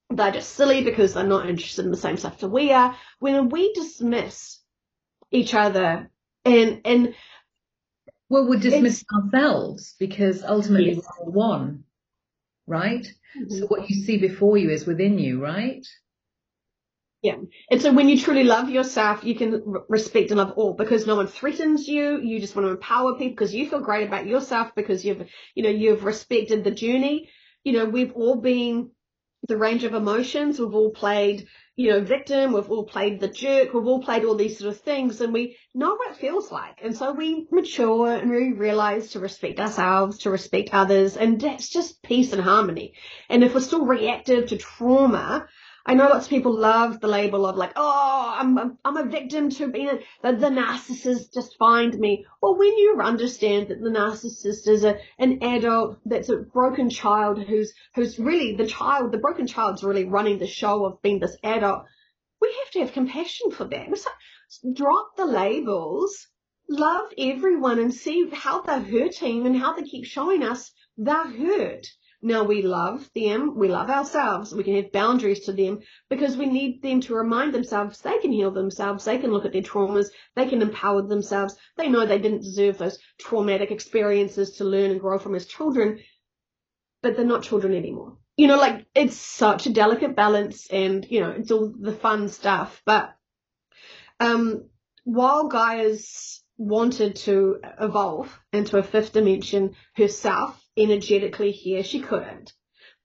they're just silly because they're not interested in the same stuff that we are. When we dismiss each other and, and well, we're dismissing ourselves, because ultimately yes. we're all one, right? Mm-hmm. So what you see before you is within you, right? Yeah. And so when you truly love yourself, you can respect and love all, because no one threatens you. You just want to empower people because you feel great about yourself, because you've, you know, you've respected the journey. You know, we've all been the range of emotions. We've all played, you know, victim. We've all played the jerk. We've all played all these sort of things, and we know what it feels like. And so we mature and we realize to respect ourselves, to respect others. And that's just peace and harmony. And if we're still reactive to trauma, I know lots of people love the label of like, oh, I'm a, I'm a victim to being the, the narcissist just find me. Well, when you understand that the narcissist is a, an adult that's a broken child who's who's really the child, the broken child's really running the show of being this adult. We have to have compassion for that. So drop the labels, love everyone, and see how they're hurting and how they keep showing us they're hurt. Now we love them, we love ourselves, we can have boundaries to them, because we need them to remind themselves they can heal themselves, they can look at their traumas, they can empower themselves, they know they didn't deserve those traumatic experiences to learn and grow from as children, but they're not children anymore. You know, like, it's such a delicate balance, and, you know, it's all the fun stuff. But um, while Gaia's wanted to evolve into a fifth dimension herself, energetically here, she couldn't,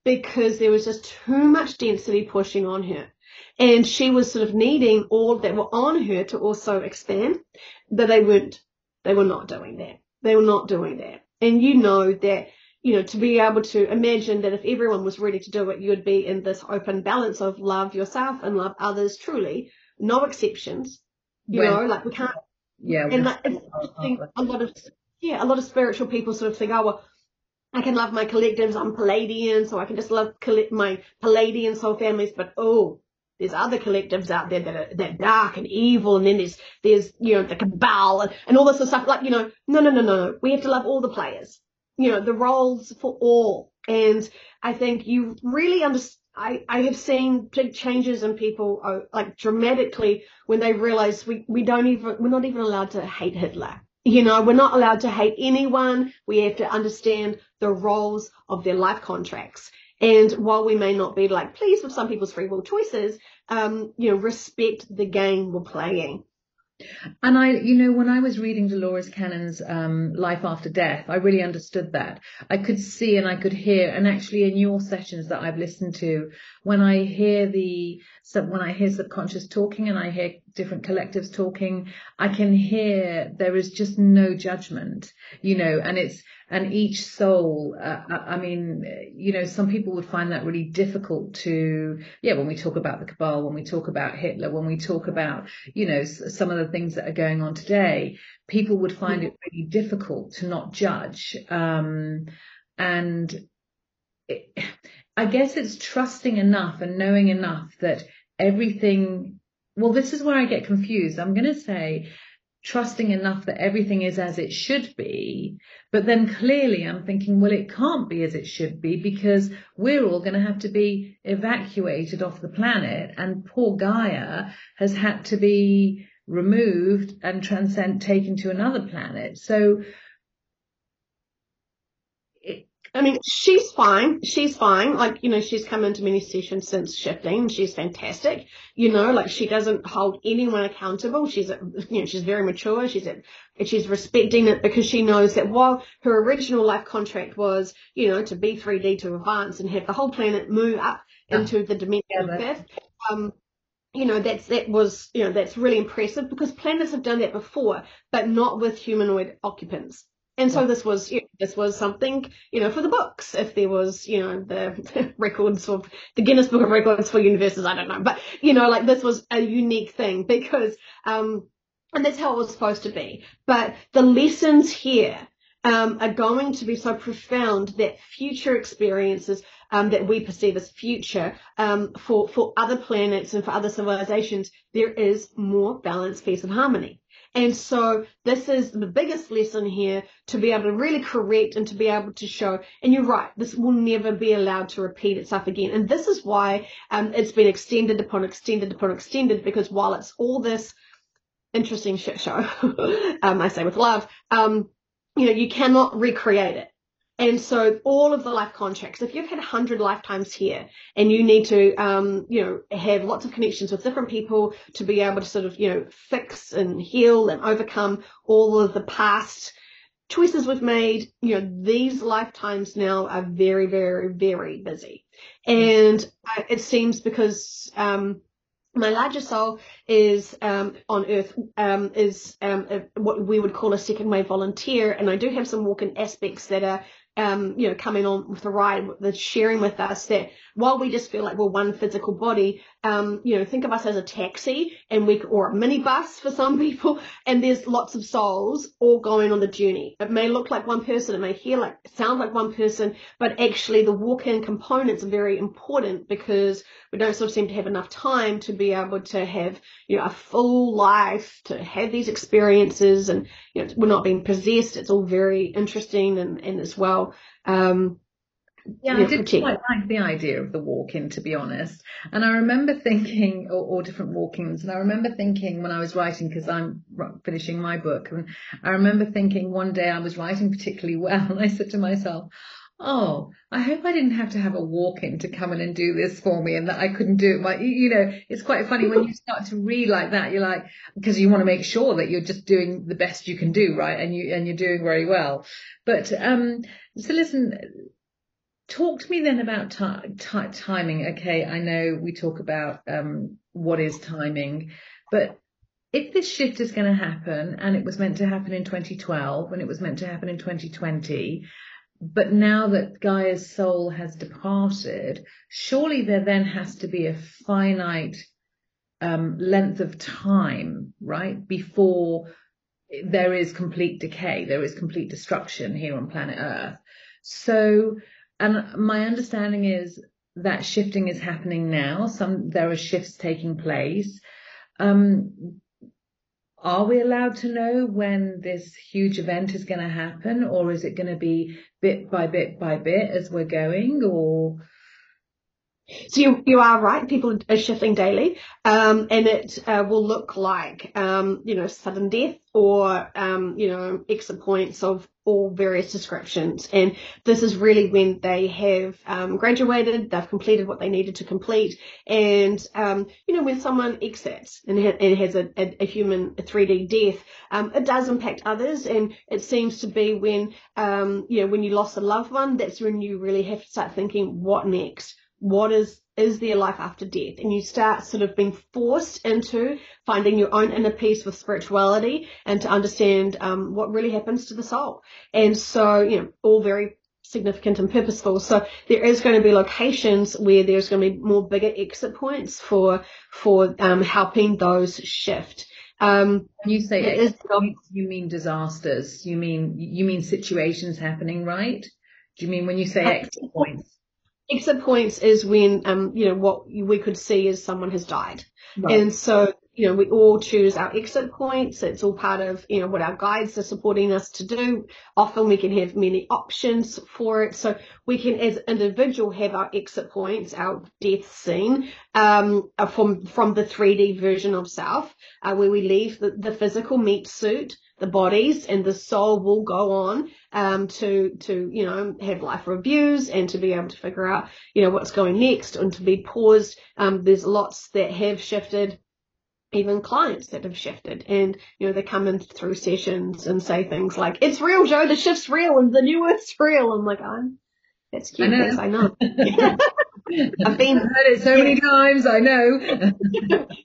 because there was just too much density pushing on her, and she was sort of needing all that were on her to also expand, but they weren't they were not doing that they were not doing that and you know that, you know, to be able to imagine that if everyone was ready to do it, you'd be in this open balance of love yourself and love others, truly no exceptions. You when, know like we can't yeah and like, it's a lot of yeah a lot of spiritual people sort of think, oh well, I can love my collectives, I'm Palladian, so I can just love my Palladian soul families. But, oh, there's other collectives out there that are, that are dark and evil, and then there's, there's you know, the cabal and, and all this sort of stuff. Like, you know, no, no, no, no, no. We have to love all the players, you know, the roles for all. And I think you really understand. I, I have seen big changes in people, oh, like, dramatically, when they realize we, we don't even, we're not even allowed to hate Hitler. You know, we're not allowed to hate anyone. We have to understand the roles of their life contracts. And while we may not be, like, pleased with some people's free will choices, um, you know, respect the game we're playing. And I, you know, when I was reading Dolores Cannon's um, Life After Death, I really understood that. I could see and I could hear, and actually in your sessions that I've listened to, when I hear the, when I hear subconscious talking and I hear different collectives talking, I can hear there is just no judgment, you know, and it's, and each soul, uh, I mean, you know, some people would find that really difficult to, yeah, when we talk about the cabal, when we talk about Hitler, when we talk about, you know, some of the things that are going on today, people would find it really difficult to not judge. Um, and it, I guess it's trusting enough and knowing enough that everything, well, this is where I get confused. I'm going to say trusting enough that everything is as it should be. But then clearly I'm thinking, well, it can't be as it should be, because we're all going to have to be evacuated off the planet. And poor Gaia has had to be removed and transcend, taken to another planet. So. It, I mean, she's fine. She's fine. Like, you know, she's come into many sessions since shifting. She's fantastic. You know, like, she doesn't hold anyone accountable. She's, you know, she's very mature. She's, she's respecting it, because she knows that while her original life contract was, you know, to be three D, to advance and have the whole planet move up into the dimension of fifth, um, you know, that's, that was, you know, that's really impressive, because planets have done that before, but not with humanoid occupants. And so this was, you know, this was something, you know, for the books, if there was, you know, the records of the Guinness Book of Records for universes, I don't know. But, you know, like, this was a unique thing, because um, And that's how it was supposed to be. But the lessons here um, are going to be so profound that future experiences um, that we perceive as future um, for, for other planets and for other civilizations, there is more balance, peace and harmony. And so this is the biggest lesson here, to be able to really correct and to be able to show, and you're right, this will never be allowed to repeat itself again. And this is why um, it's been extended upon extended upon extended, because while it's all this interesting shit show, um, I say with love, um, you know, you cannot recreate it. And so all of the life contracts, if you've had one hundred lifetimes here and you need to, um, you know, have lots of connections with different people to be able to sort of, you know, fix and heal and overcome all of the past choices we've made, you know, these lifetimes now are very, very, very busy. And uh, it seems because um, my larger soul is um, on Earth, um, is um, a, what we would call a second wave volunteer. And I do have some walk-in aspects that are, Um, you know, coming on with the ride, the sharing with us that while we just feel like we're one physical body, um, you know, think of us as a taxi and we or a minibus for some people, and there's lots of souls all going on the journey. It may look like one person, it may hear like sound like one person, but actually the walk-in components are very important because we don't sort of seem to have enough time to be able to have, you know, a full life, to have these experiences, and you know, we're not being possessed. It's all very interesting and, and as well. Um, yeah, I did quite like the idea of the walk-in, to be honest. And I remember thinking, or, or different walk-ins, and I remember thinking when I was writing, because I'm finishing my book, and I remember thinking one day I was writing particularly well, and I said to myself, oh, I hope I didn't have to have a walk-in to come in and do this for me, and that I couldn't do it. My, you know, it's quite funny when you start to read like that, you're like, because you want to make sure that you're just doing the best you can do, right? And you, and you're doing very well. But, um, so listen, talk to me then about t- t- timing. Okay. I know we talk about, um, what is timing, but if this shift is going to happen, and it was meant to happen in twenty twelve, and it was meant to happen in twenty twenty, but now that Gaia's soul has departed, surely there then has to be a finite um, length of time, right, before there is complete decay, there is complete destruction here on planet Earth. So, and my understanding is that shifting is happening now. Some, there are shifts taking place. Um, Are we allowed to know when this huge event is going to happen, or is it going to be bit by bit by bit as we're going? Or so you, you are right. People are shifting daily, um, and it uh, will look like um, you know, sudden death, or um, you know, exit points of all various descriptions. And this is really when they have um, graduated, they've completed what they needed to complete, and um, you know, when someone exits and, ha- and has a, a, a human a three D death, um, it does impact others. And it seems to be when um, you know, when you lost a loved one, that's when you really have to start thinking, what next? What is, is there life after death? And you start sort of being forced into finding your own inner peace with spirituality and to understand um, what really happens to the soul. And so, you know, all very significant and purposeful. So there is going to be locations where there's going to be more bigger exit points for, for um, helping those shift. Um, when you say it is, you mean disasters, you mean, you mean situations happening, right? Do you mean when you say exit points? Exit points is when, um, you know, what we could see is someone has died. Right. And so, you know, we all choose our exit points. It's all part of, you know, what our guides are supporting us to do. Often we can have many options for it. So we can, as an individual, have our exit points, our death scene, um, from, from the three D version of self, uh, where we leave the, the physical meat suit, the bodies, and the soul will go on um, to, to, you know, have life reviews and to be able to figure out, you know, what's going next and to be paused. Um, there's lots that have shifted, even clients that have shifted, and, you know, they come in through sessions and say things like, it's real, Joe, the shift's real and the new earth's real. I'm like, I'm, that's cute. I know. Yes, I know. I've been I've heard it so many times, I know.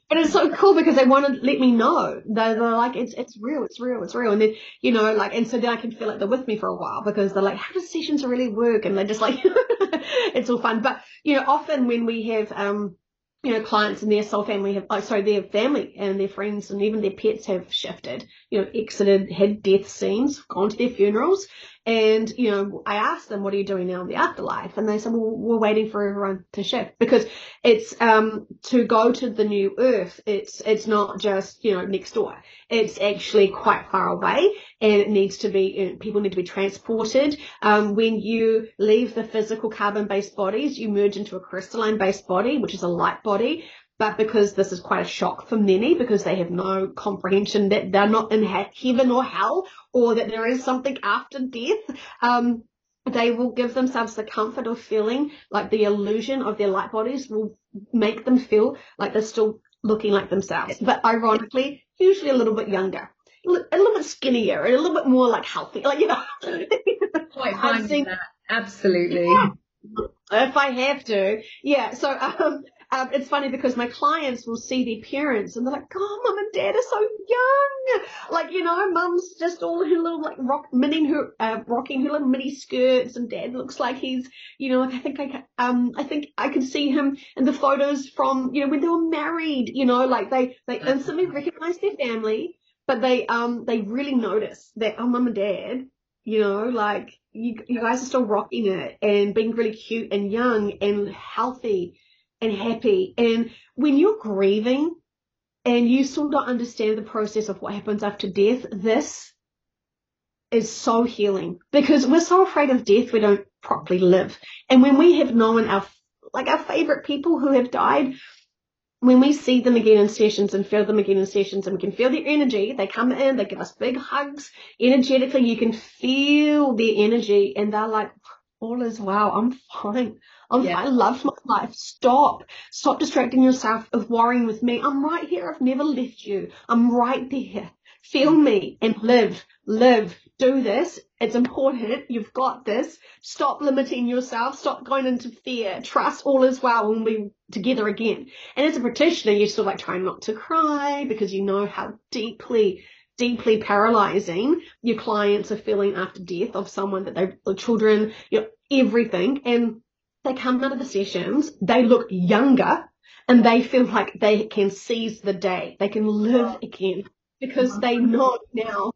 But it's so cool because they want to let me know. They're, they're like, it's it's real, it's real, it's real. And then, you know, like, and so then I can feel like they're with me for a while because they're like, how do sessions really work? And they're just like, it's all fun. But, you know, often when we have um you know, clients and their soul family have, oh, sorry, their family and their friends and even their pets have shifted, you know, exited, had death scenes, gone to their funerals. And, you know, I asked them, what are you doing now in the afterlife? And they said, well, we're waiting for everyone to shift, because it's, um, to go to the new earth, it's, it's not just, you know, next door. It's actually quite far away, and it needs to be, you know, people need to be transported. Um, when you leave the physical carbon-based bodies, you merge into a crystalline-based body, which is a light body. But because this is quite a shock for many, because they have no comprehension that they're not in heaven or hell, or that there is something after death, um, they will give themselves the comfort of feeling like the illusion of their light bodies will make them feel like they're still looking like themselves. But ironically, usually a little bit younger, a little bit skinnier, and a little bit more like healthy. Like, you know, quite fine with that. Absolutely. Yeah, if I have to. Yeah. So, um, Um, it's funny because my clients will see their parents and they're like, oh, mum and dad are so young. Like, you know, mum's just all her little, like, rock, mini, her, uh, rocking her little mini skirts, and dad looks like he's, you know, I think I, um, I think I can see him in the photos from, you know, when they were married, you know, like they, they instantly recognize their family, but they, um, they really notice that, oh, mum and dad, you know, like you, you guys are still rocking it and being really cute and young and healthy and happy. And when you're grieving and you still don't understand the process of what happens after death, this is so healing, because we're so afraid of death we don't properly live. And when we have known our, like, our favorite people who have died, when we see them again in sessions and feel them again in sessions, and we can feel their energy, they come in, they give us big hugs energetically, you can feel their energy, and they're like, all is well, I'm fine. I'm yeah. fine. I love my life. Stop. Stop distracting yourself of worrying with me. I'm right here. I've never left you. I'm right there. Feel me and live. Live. Do this. It's important. You've got this. Stop limiting yourself. Stop going into fear. Trust, all is well when we're together again. And as a practitioner, you're still like trying not to cry, because you know how deeply deeply paralyzing your clients are feeling after death of someone that they, the children, you know, everything. And they come out of the sessions, they look younger, and they feel like they can seize the day. They can live again, because they know now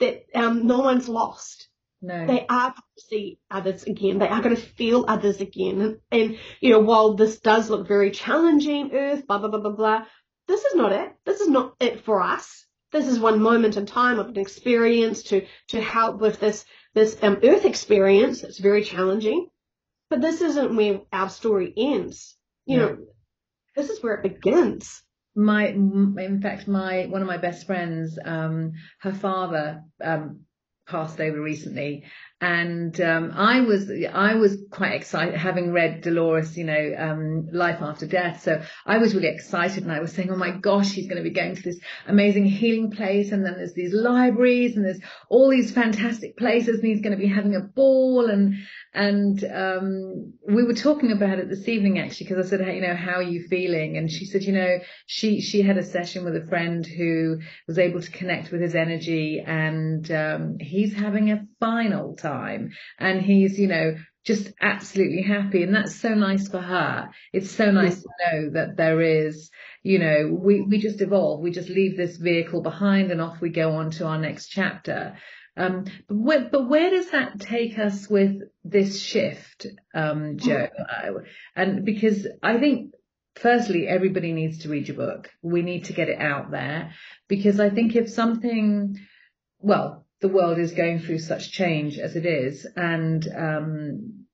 that um, no one's lost. No. They are going to see others again. They are going to feel others again. And, and, you know, while this does look very challenging, earth, blah, blah, blah, blah, blah, this is not it. This is not it for us. This is one moment in time of an experience to, to help with this, this um, earth experience. It's very challenging, but this isn't where our story ends. You no. know, this is where it begins. My, in fact, my, one of my best friends, um, her father, um, passed over recently, and um, I was I was quite excited, having read Dolores, you know, um, Life After Death. So I was really excited, and I was saying, oh my gosh, she's going to be going to this amazing healing place, and then there's these libraries, and there's all these fantastic places, and he's going to be having a ball. And and um, we were talking about it this evening, actually, because I said, hey, you know, how are you feeling? And she said, you know, she she had a session with a friend who was able to connect with his energy, and um, he's having a fine old time, and he's, you know, just absolutely happy. And that's so nice for her. It's so nice to know that there is, you know, we, we just evolve, we just leave this vehicle behind, and off we go on to our next chapter. Um, but, where, but where does that take us with this shift, um, Jo? And because I think, firstly, everybody needs to read your book. We need to get it out there, because I think if something, well, the world is going through such change as it is, and um,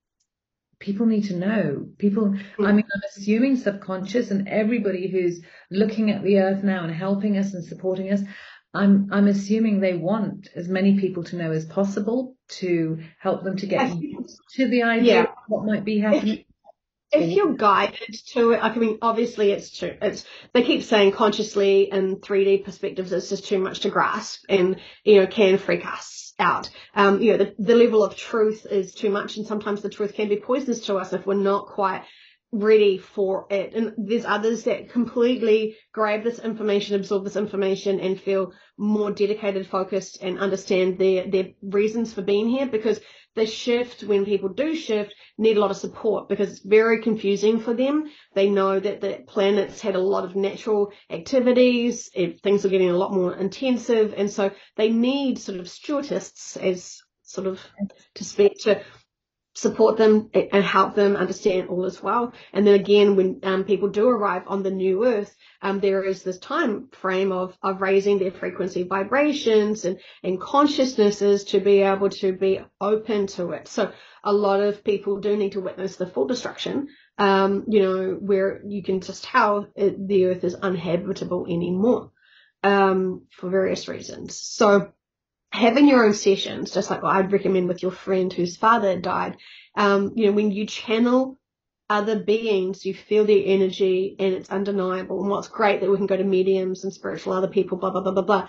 people need to know. People, I mean, I'm assuming subconscious, and everybody who's looking at the earth now and helping us and supporting us, I'm I'm assuming they want as many people to know as possible, to help them to get used to the idea yeah. of what might be happening. If you're guided to it, I mean, obviously it's true. It's, they keep saying consciously and three D perspectives, it's just too much to grasp, and, you know, can freak us out. Um, you know, the, the level of truth is too much, and sometimes the truth can be poisonous to us if we're not quite ready for it. And there's others that completely grab this information, absorb this information, and feel more dedicated, focused, and understand their, their reasons for being here, because the shift, when people do shift, need a lot of support because it's very confusing for them. They know that the planets had a lot of natural activities, if things are getting a lot more intensive, and so they need sort of stewardists, as sort of to speak, to support them and help them understand all as well. And then again, when um, people do arrive on the new earth, um, there is this time frame of, of raising their frequency vibrations and, and consciousnesses to be able to be open to it. So a lot of people do need to witness the full destruction, um, you know, where you can just tell it, the earth is uninhabitable anymore um, for various reasons. So having your own sessions, just like what I'd recommend with your friend whose father died, um, you know, when you channel other beings, you feel their energy and it's undeniable. And what's great that we can go to mediums and spiritual other people, blah, blah, blah, blah, blah,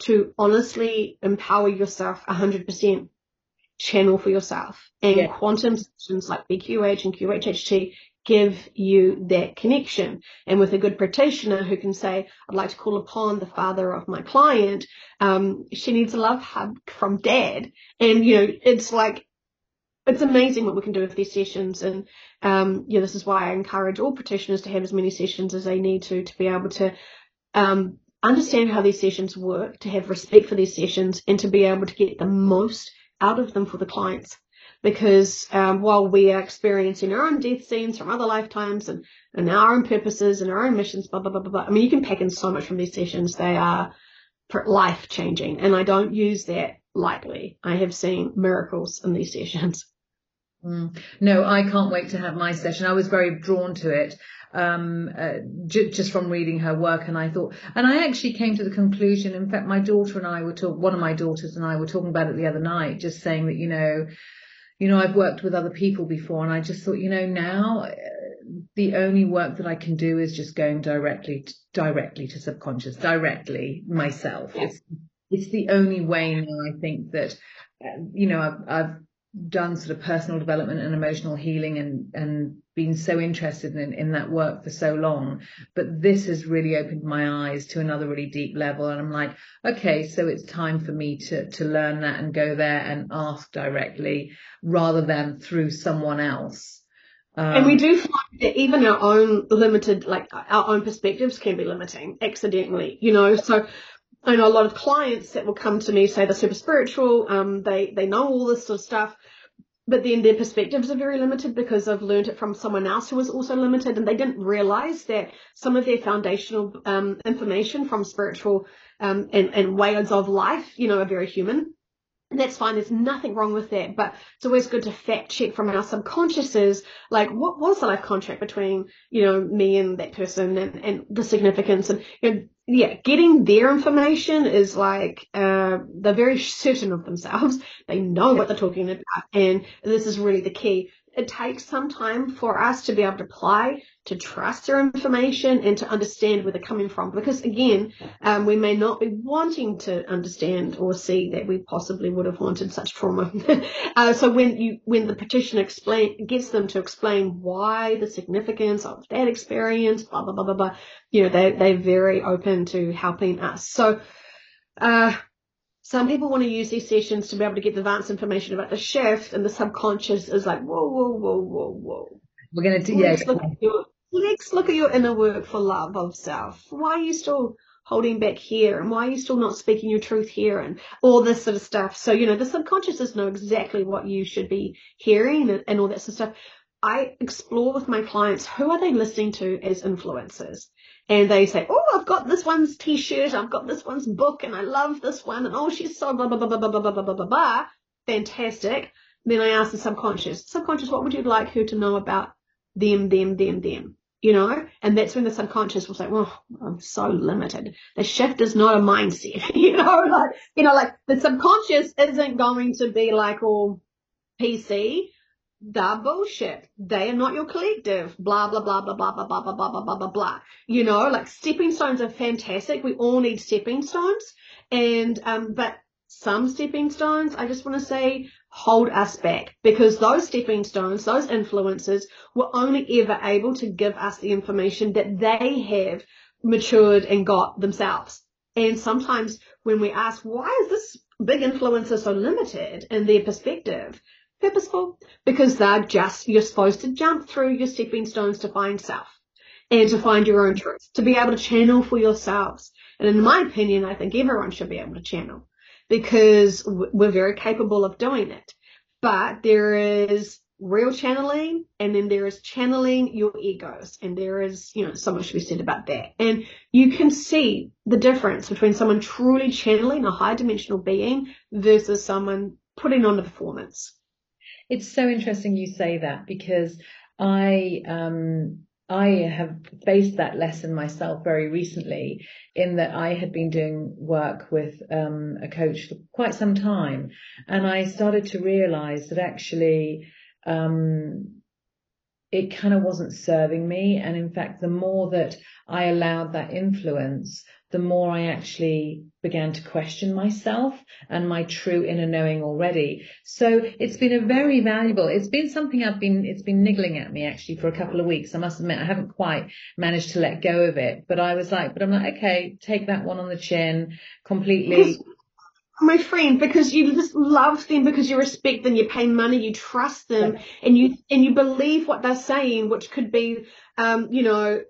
to honestly empower yourself one hundred percent, channel for yourself. And yeah. Quantum sessions like B Q H and Q H H T give you that connection, and with a good practitioner who can say, I'd like to call upon the father of my client, um she needs a love hug from dad. And you know, it's like, it's amazing what we can do with these sessions. And um you know, this is why I encourage all practitioners to have as many sessions as they need to to be able to um understand how these sessions work, to have respect for these sessions, and to be able to get the most out of them for the clients. Because um, while we are experiencing our own death scenes from other lifetimes and, and our own purposes and our own missions, blah, blah, blah, blah, blah. I mean, you can pack in so much from these sessions. They are life-changing. And I don't use that lightly. I have seen miracles in these sessions. Mm. No, I can't wait to have my session. I was very drawn to it um, uh, ju just from reading her work. And I thought, and I actually came to the conclusion, in fact, my daughter and I were talking, one of my daughters and I were talking about it the other night, just saying that, you know, You know, I've worked with other people before, and I just thought, you know, now uh, the only work that I can do is just going directly, to, directly to subconscious, directly myself. Yes. It's, it's the only way now, I think, that, uh, you know, I've, I've done sort of personal development and emotional healing and, and been so interested in, in that work for so long. But this has really opened my eyes to another really deep level. And I'm like, okay, so it's time for me to, to learn that and go there and ask directly rather than through someone else. Um, and we do find that even our own limited, like our own perspectives can be limiting accidentally, you know, so I know a lot of clients that will come to me, say they're super spiritual, um, they, they know all this sort of stuff, but then their perspectives are very limited because they've learned it from someone else who was also limited, and they didn't realize that some of their foundational um, information from spiritual um, and, and ways of life, you know, are very human. And that's fine. There's nothing wrong with that. But it's always good to fact check from our subconsciouses, like what was the life contract between, you know, me and that person, and, and the significance. And, you know, yeah, getting their information is like, uh, they're very certain of themselves. They know what they're talking about. And this is really the key. It takes some time for us to be able to apply, to trust their information, and to understand where they're coming from. Because again, um, we may not be wanting to understand or see that we possibly would have wanted such trauma. uh, so when you, when the practitioner explain, gets them to explain why the significance of that experience, blah, blah, blah, blah, blah, you know, they, they're very open to helping us. So, uh, some people want to use these sessions to be able to get advanced information about the shift, and the subconscious is like, whoa, whoa, whoa, whoa, whoa. We're going to do, yeah. Let's look at your, let's look at your inner work for love of self. Why are you still holding back here? And why are you still not speaking your truth here? And all this sort of stuff. So, you know, the subconsciouses know exactly what you should be hearing and, and all that sort of stuff. I explore with my clients, who are they listening to as influencers? And they say, oh, I've got this one's T-shirt, I've got this one's book, and I love this one, and oh, she's so blah, blah, blah, blah, blah, blah, blah, blah, blah, blah. Fantastic. Then I ask the subconscious, subconscious, what would you like her to know about them, them, them, them, you know? And that's when the subconscious will say, well, I'm so limited. The shift is not a mindset, you know? Like, you know, like the subconscious isn't going to be like all P C. They're bullshit. They are not your collective. Blah, blah, blah, blah, blah, blah, blah, blah, blah, blah, blah, blah, blah. You know, like stepping stones are fantastic. We all need stepping stones. And, um, but some stepping stones, I just want to say, hold us back, because those stepping stones, those influences, were only ever able to give us the information that they have matured and got themselves. And sometimes when we ask, why is this big influencers are limited in their perspective. Purposeful, because they're just, you're supposed to jump through your stepping stones to find self and to find your own truth, to be able to channel for yourselves. And in my opinion, I think everyone should be able to channel, because we're very capable of doing it. But there is real channeling, and then there is channeling your egos, and there is, you know, so much to be said about that. And you can see the difference between someone truly channeling a high dimensional being versus someone putting on a performance. It's so interesting you say that, because I um, I have faced that lesson myself very recently, in that I had been doing work with um, a coach for quite some time, and I started to realize that actually um, it kind of wasn't serving me. And in fact, the more that I allowed that influence, the more I actually began to question myself and my true inner knowing already. So it's been a very valuable, it's been something I've been, it's been niggling at me actually for a couple of weeks. I must admit, I haven't quite managed to let go of it, but I was like, but I'm like, okay, take that one on the chin completely. My friend, because you just love them, because you respect them, you pay money, you trust them, and you, and you believe what they're saying, which could be, um, you know,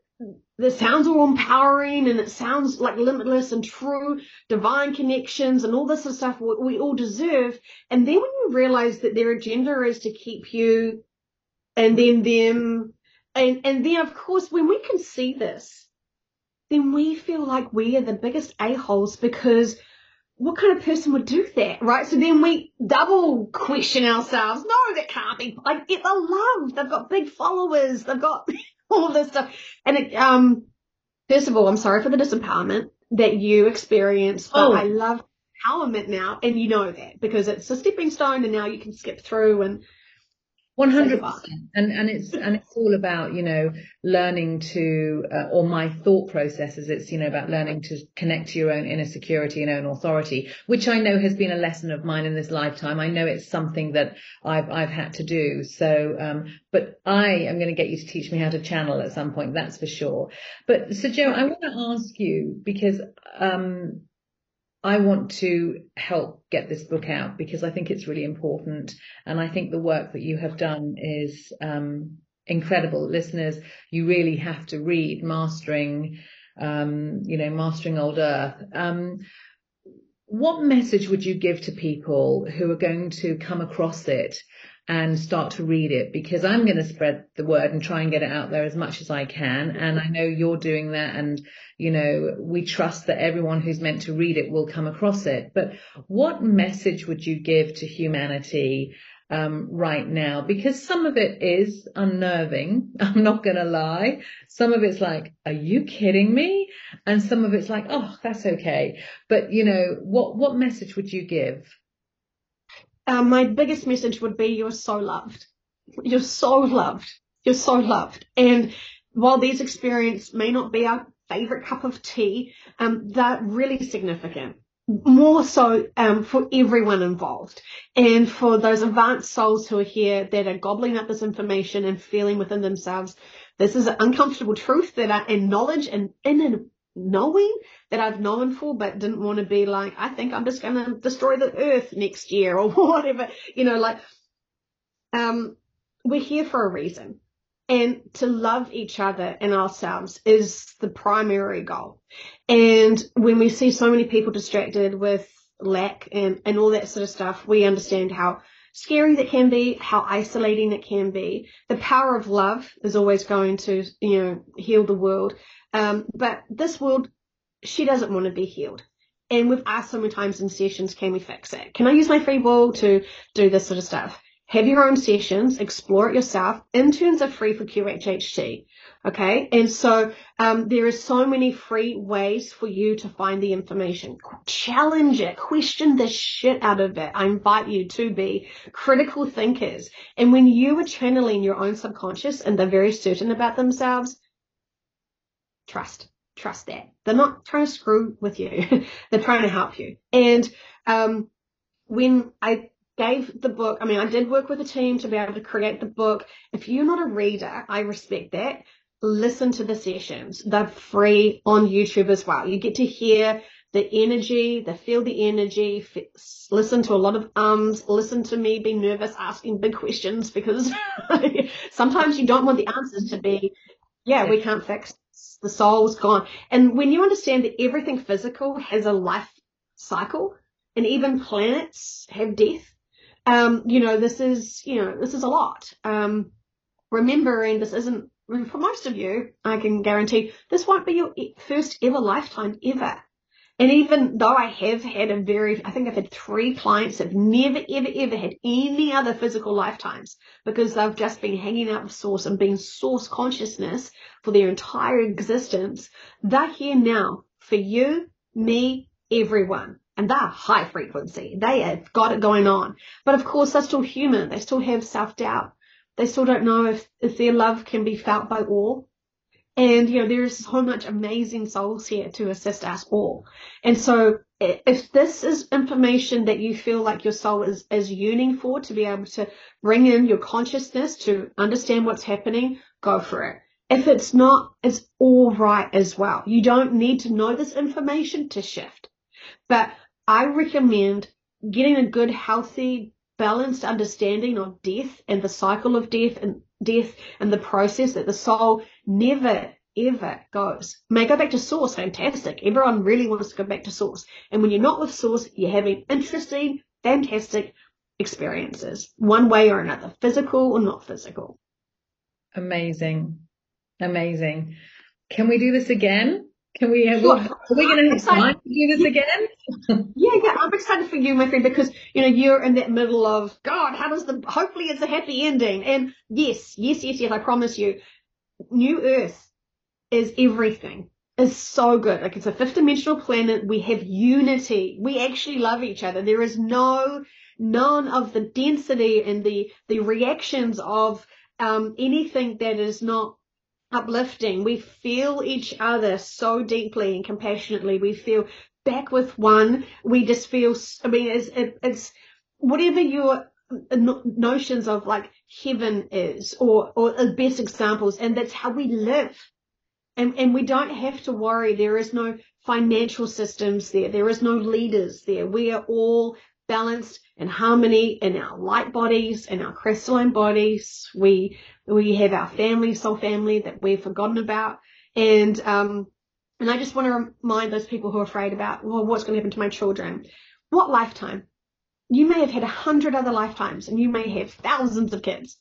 this sounds all empowering, and it sounds like limitless and true divine connections and all this sort of stuff we all deserve. And then when you realize that their agenda is to keep you and then them, and, and then of course, when we can see this, then we feel like we are the biggest a-holes, because what kind of person would do that, right? So then we double question ourselves. No, that can't be. Like, they're loved. They've got big followers. They've got all this stuff. And it, um, first of all, I'm sorry for the disempowerment that you experienced. But oh. I love empowerment now, and you know that, because it's a stepping stone, and now you can skip through and. one hundred percent. And, and it's, and it's all about, you know, learning to, uh, or my thought processes, it's, you know, about learning to connect to your own inner security and own authority, which I know has been a lesson of mine in this lifetime. I know it's something that I've, I've had to do. So, um, but I am going to get you to teach me how to channel at some point. That's for sure. But so Jo, I want to ask you, because, um, I want to help get this book out, because I think it's really important. And I think the work that you have done is um, incredible. Listeners, you really have to read Mastering, um, you know, Mastering Old Earth. Um, what message would you give to people who are going to come across it and start to read it? Because I'm going to spread the word and try and get it out there as much as I can. And I know you're doing that. And, you know, we trust that everyone who's meant to read it will come across it. But what message would you give to humanity um, right now? Because some of it is unnerving. I'm not going to lie. Some of it's like, are you kidding me? And some of it's like, oh, that's okay. But, you know, what, what message would you give? Uh, my biggest message would be, you're so loved. You're so loved. You're so loved. And while these experiences may not be our favorite cup of tea, um, they're really significant. More so um, for everyone involved, and for those advanced souls who are here that are gobbling up this information and feeling within themselves, this is an uncomfortable truth that I, and knowledge and inner knowing that I've known for, but didn't want to be like, I think I'm just going to destroy the earth next year or whatever, you know, like, um, we're here for a reason, and to love each other and ourselves is the primary goal. And when we see so many people distracted with lack and, and all that sort of stuff, we understand how scary that can be, how isolating it can be. The power of love is always going to, you know, heal the world. Um, but this world, she doesn't want to be healed. And we've asked so many times in sessions, can we fix it? Can I use my free will to do this sort of stuff? Have your own sessions, explore it yourself. Interns are free for Q H H T, okay? And so um, there are so many free ways for you to find the information. Challenge it, question the shit out of it. I invite you to be critical thinkers. And when you are channeling your own subconscious and they're very certain about themselves, trust, trust that. They're not trying to screw with you. They're trying to help you. And um, when I gave the book, I mean, I did work with a team to be able to create the book. If you're not a reader, I respect that. Listen to the sessions. They're free on YouTube as well. You get to hear the energy, they feel the energy, f listen to a lot of ums, listen to me, be nervous, asking big questions, because sometimes you don't want the answers to be, yeah, we can't fix this. The soul's gone. And when you understand that everything physical has a life cycle, and even planets have death, um, you know, this is, you know, this is a lot. Um, remembering this isn't, for most of you, I can guarantee this won't be your first ever lifetime ever. And even though I have had a very, I think I've had three clients that have never, ever, ever had any other physical lifetimes, because they've just been hanging out with Source and being Source consciousness for their entire existence. They're here now for you, me, everyone. And they're high frequency. They have got it going on. But of course, they're still human. They still have self-doubt. They still don't know if, if their love can be felt by all. And, you know, there is so much amazing souls here to assist us all. And so if this is information that you feel like your soul is, is yearning for, to be able to bring in your consciousness to understand what's happening, go for it. If it's not, it's all right as well. You don't need to know this information to shift. But I recommend getting a good, healthy, balanced understanding of death and the cycle of death and death and the process that the soul never, ever goes. You may go back to Source, fantastic. Everyone really wants to go back to Source. And when you're not with Source, you're having interesting, fantastic experiences, one way or another, physical or not physical. Amazing. Amazing. Can we do this again? Can we, have, sure. Are we going to have time to do this again? Yeah, yeah, I'm excited for you, my friend, because, you know, you're in that middle of, God, how does the, hopefully it's a happy ending. And yes, yes, yes, yes, I promise you, New Earth is everything. It's so good. Like, it's a fifth dimensional planet. We have unity. We actually love each other. There is no, none of the density and the, the reactions of um, anything that is not uplifting. We feel each other so deeply and compassionately. We feel back with one. We just feel, I mean, it's, it, it's whatever your notions of like heaven is, or, or the best examples, and that's how we live. And, and we don't have to worry. There is no financial systems there. There is no leaders there. We are all balanced and harmony in our light bodies and our crystalline bodies. We we have our family, soul family that we've forgotten about. And um and I just want to remind those people who are afraid about, well, what's going to happen to my children? What lifetime? You may have had a hundred other lifetimes, and you may have thousands of kids.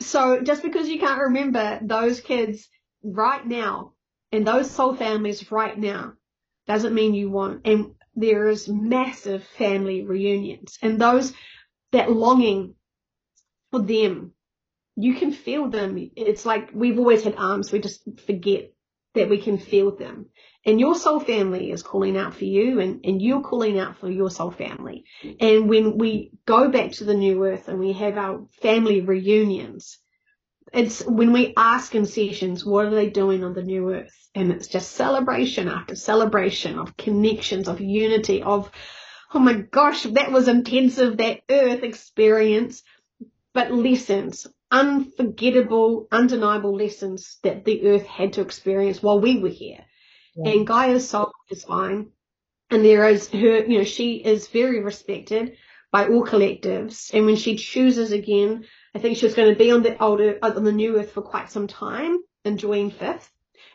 So just because you can't remember those kids right now and those soul families right now doesn't mean you won't. And there is massive family reunions, and those, that longing for them, you can feel them. It's like we've always had arms. We just forget that we can feel them. And your soul family is calling out for you, and, and you're calling out for your soul family. And when we go back to the New Earth and we have our family reunions, it's when we ask in sessions, what are they doing on the New Earth? And it's just celebration after celebration of connections, of unity, of, oh my gosh, that was intensive, that Earth experience, but lessons, unforgettable, undeniable lessons that the Earth had to experience while we were here. Yeah. And Gaia's soul is fine. And there is her, you know, she is very respected by all collectives. And when she chooses again, I think she was going to be on the older, on the New Earth for quite some time, enjoying fifth,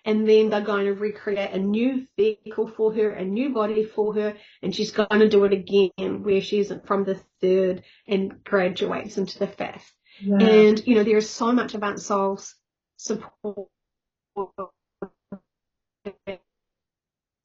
and then they're going to recreate a new vehicle for her, a new body for her, and she's going to do it again, where she's from the third and graduates into the fifth. Wow. And you know, there is so much about soul's support,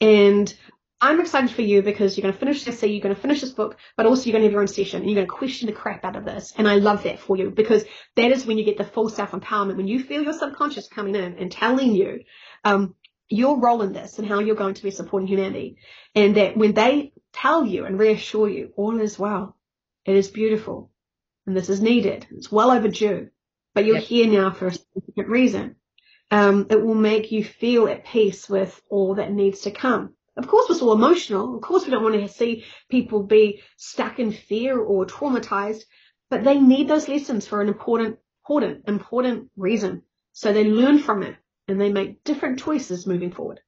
and I'm excited for you, because you're going to finish this, so you're going to finish this book, but also you're going to have your own session, and you're going to question the crap out of this. And I love that for you, because that is when you get the full self-empowerment, when you feel your subconscious coming in and telling you um, your role in this and how you're going to be supporting humanity. And that when they tell you and reassure you, all is well, it is beautiful, and this is needed, it's well overdue, but you're, yep, here now for a significant reason. Um, it will make you feel at peace with all that needs to come. Of course, it's all emotional. Of course, we don't want to see people be stuck in fear or traumatized, but they need those lessons for an important, important, important reason. So they learn from it, and they make different choices moving forward.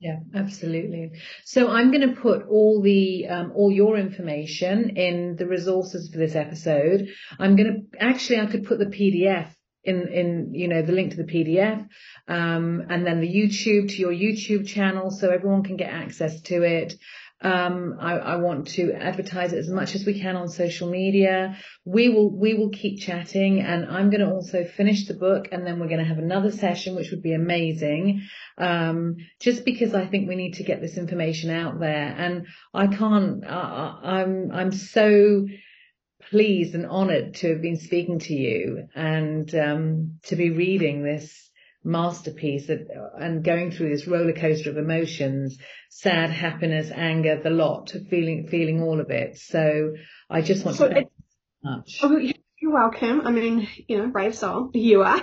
Yeah, absolutely. So I'm going to put all the um, all your information in the resources for this episode. I'm going to actually I could put the P D F in in you know the link to the P D F, um, and then the YouTube to your YouTube channel, so everyone can get access to it. Um, I, I want to advertise it as much as we can on social media. We will, we will keep chatting, and I'm going to also finish the book, and then we're going to have another session, which would be amazing. Um, just because I think we need to get this information out there, and I can't, I, I'm, I'm so pleased and honored to have been speaking to you and, um, to be reading this masterpiece that, and going through this roller coaster of emotions, sad, happiness, anger, the lot, feeling feeling all of it. So I just want so to thank you so much. Oh, you're welcome. I mean, you know, brave soul you are.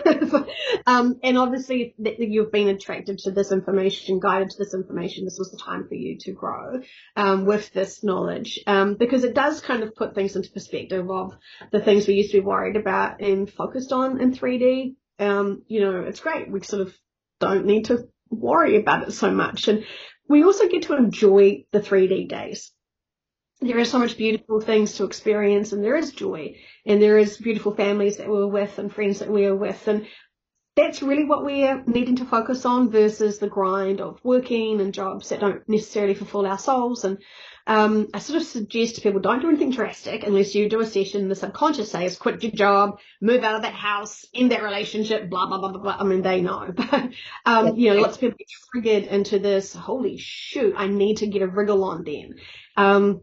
Um, and obviously that you've been attracted to this information, guided to this information. This was the time for you to grow um, with this knowledge, um, because it does kind of put things into perspective of the things we used to be worried about and focused on in three D. Um, you know, it's great. We sort of don't need to worry about it so much. And we also get to enjoy the three D days. There are so much beautiful things to experience, and there is joy, and there is beautiful families that we're with and friends that we're with. And that's really what we're needing to focus on versus the grind of working and jobs that don't necessarily fulfill our souls. And um, I sort of suggest to people, don't do anything drastic unless you do a session. The subconscious says, quit your job, move out of that house, end that relationship, blah, blah, blah, blah, blah. I mean, they know. But, um, you know, lots of people get triggered into this, holy shoot, I need to get a wriggle on them. Um,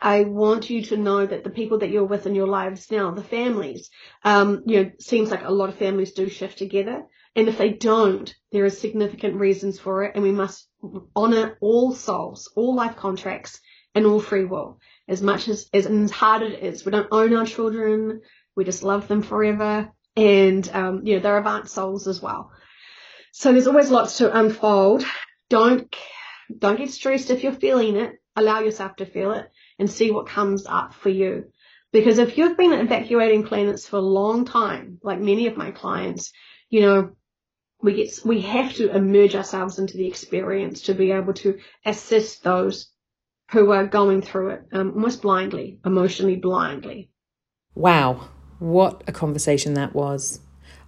I want you to know that the people that you're with in your lives now, the families, um, you know, seems like a lot of families do shift together. And if they don't, there are significant reasons for it. And we must honor all souls, all life contracts, and all free will. As much as, as, as hard it is, we don't own our children. We just love them forever. And, um, you know, they're advanced souls as well. So there's always lots to unfold. Don't, don't get stressed if you're feeling it. Allow yourself to feel it and see what comes up for you. Because if you've been evacuating planets for a long time, like many of my clients, you know, we get, we have to immerse ourselves into the experience to be able to assist those who are going through it, um, almost blindly, emotionally blindly. Wow, what a conversation that was.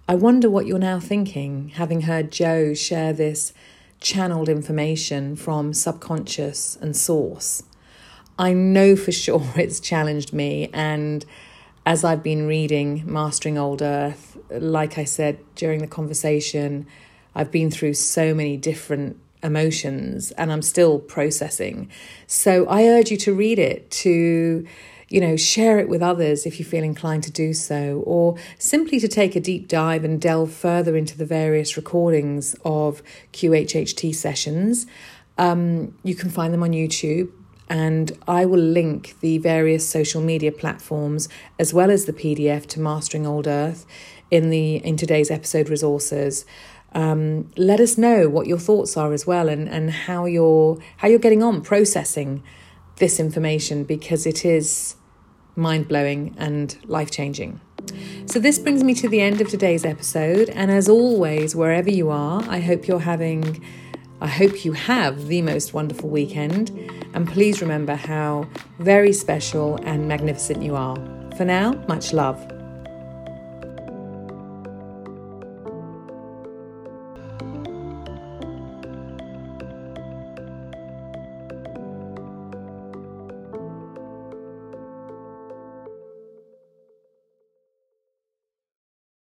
I wonder what you're now thinking, having heard Jo share this channeled information from subconscious and source. I know for sure it's challenged me, and as I've been reading Mastering Old Earth, like I said during the conversation, I've been through so many different emotions and I'm still processing. So I urge you to read it, to, you know, share it with others if you feel inclined to do so, or simply to take a deep dive and delve further into the various recordings of Q H H T sessions. Um, you can find them on YouTube. And I will link the various social media platforms as well as the P D F to Mastering Old Earth in the in today's episode resources. Um, let us know what your thoughts are as well, and, and how you're how you're getting on processing this information, because it is mind-blowing and life-changing. So this brings me to the end of today's episode. And as always, wherever you are, I hope you're having. I hope you have the most wonderful weekend, and please remember how very special and magnificent you are. For now, much love.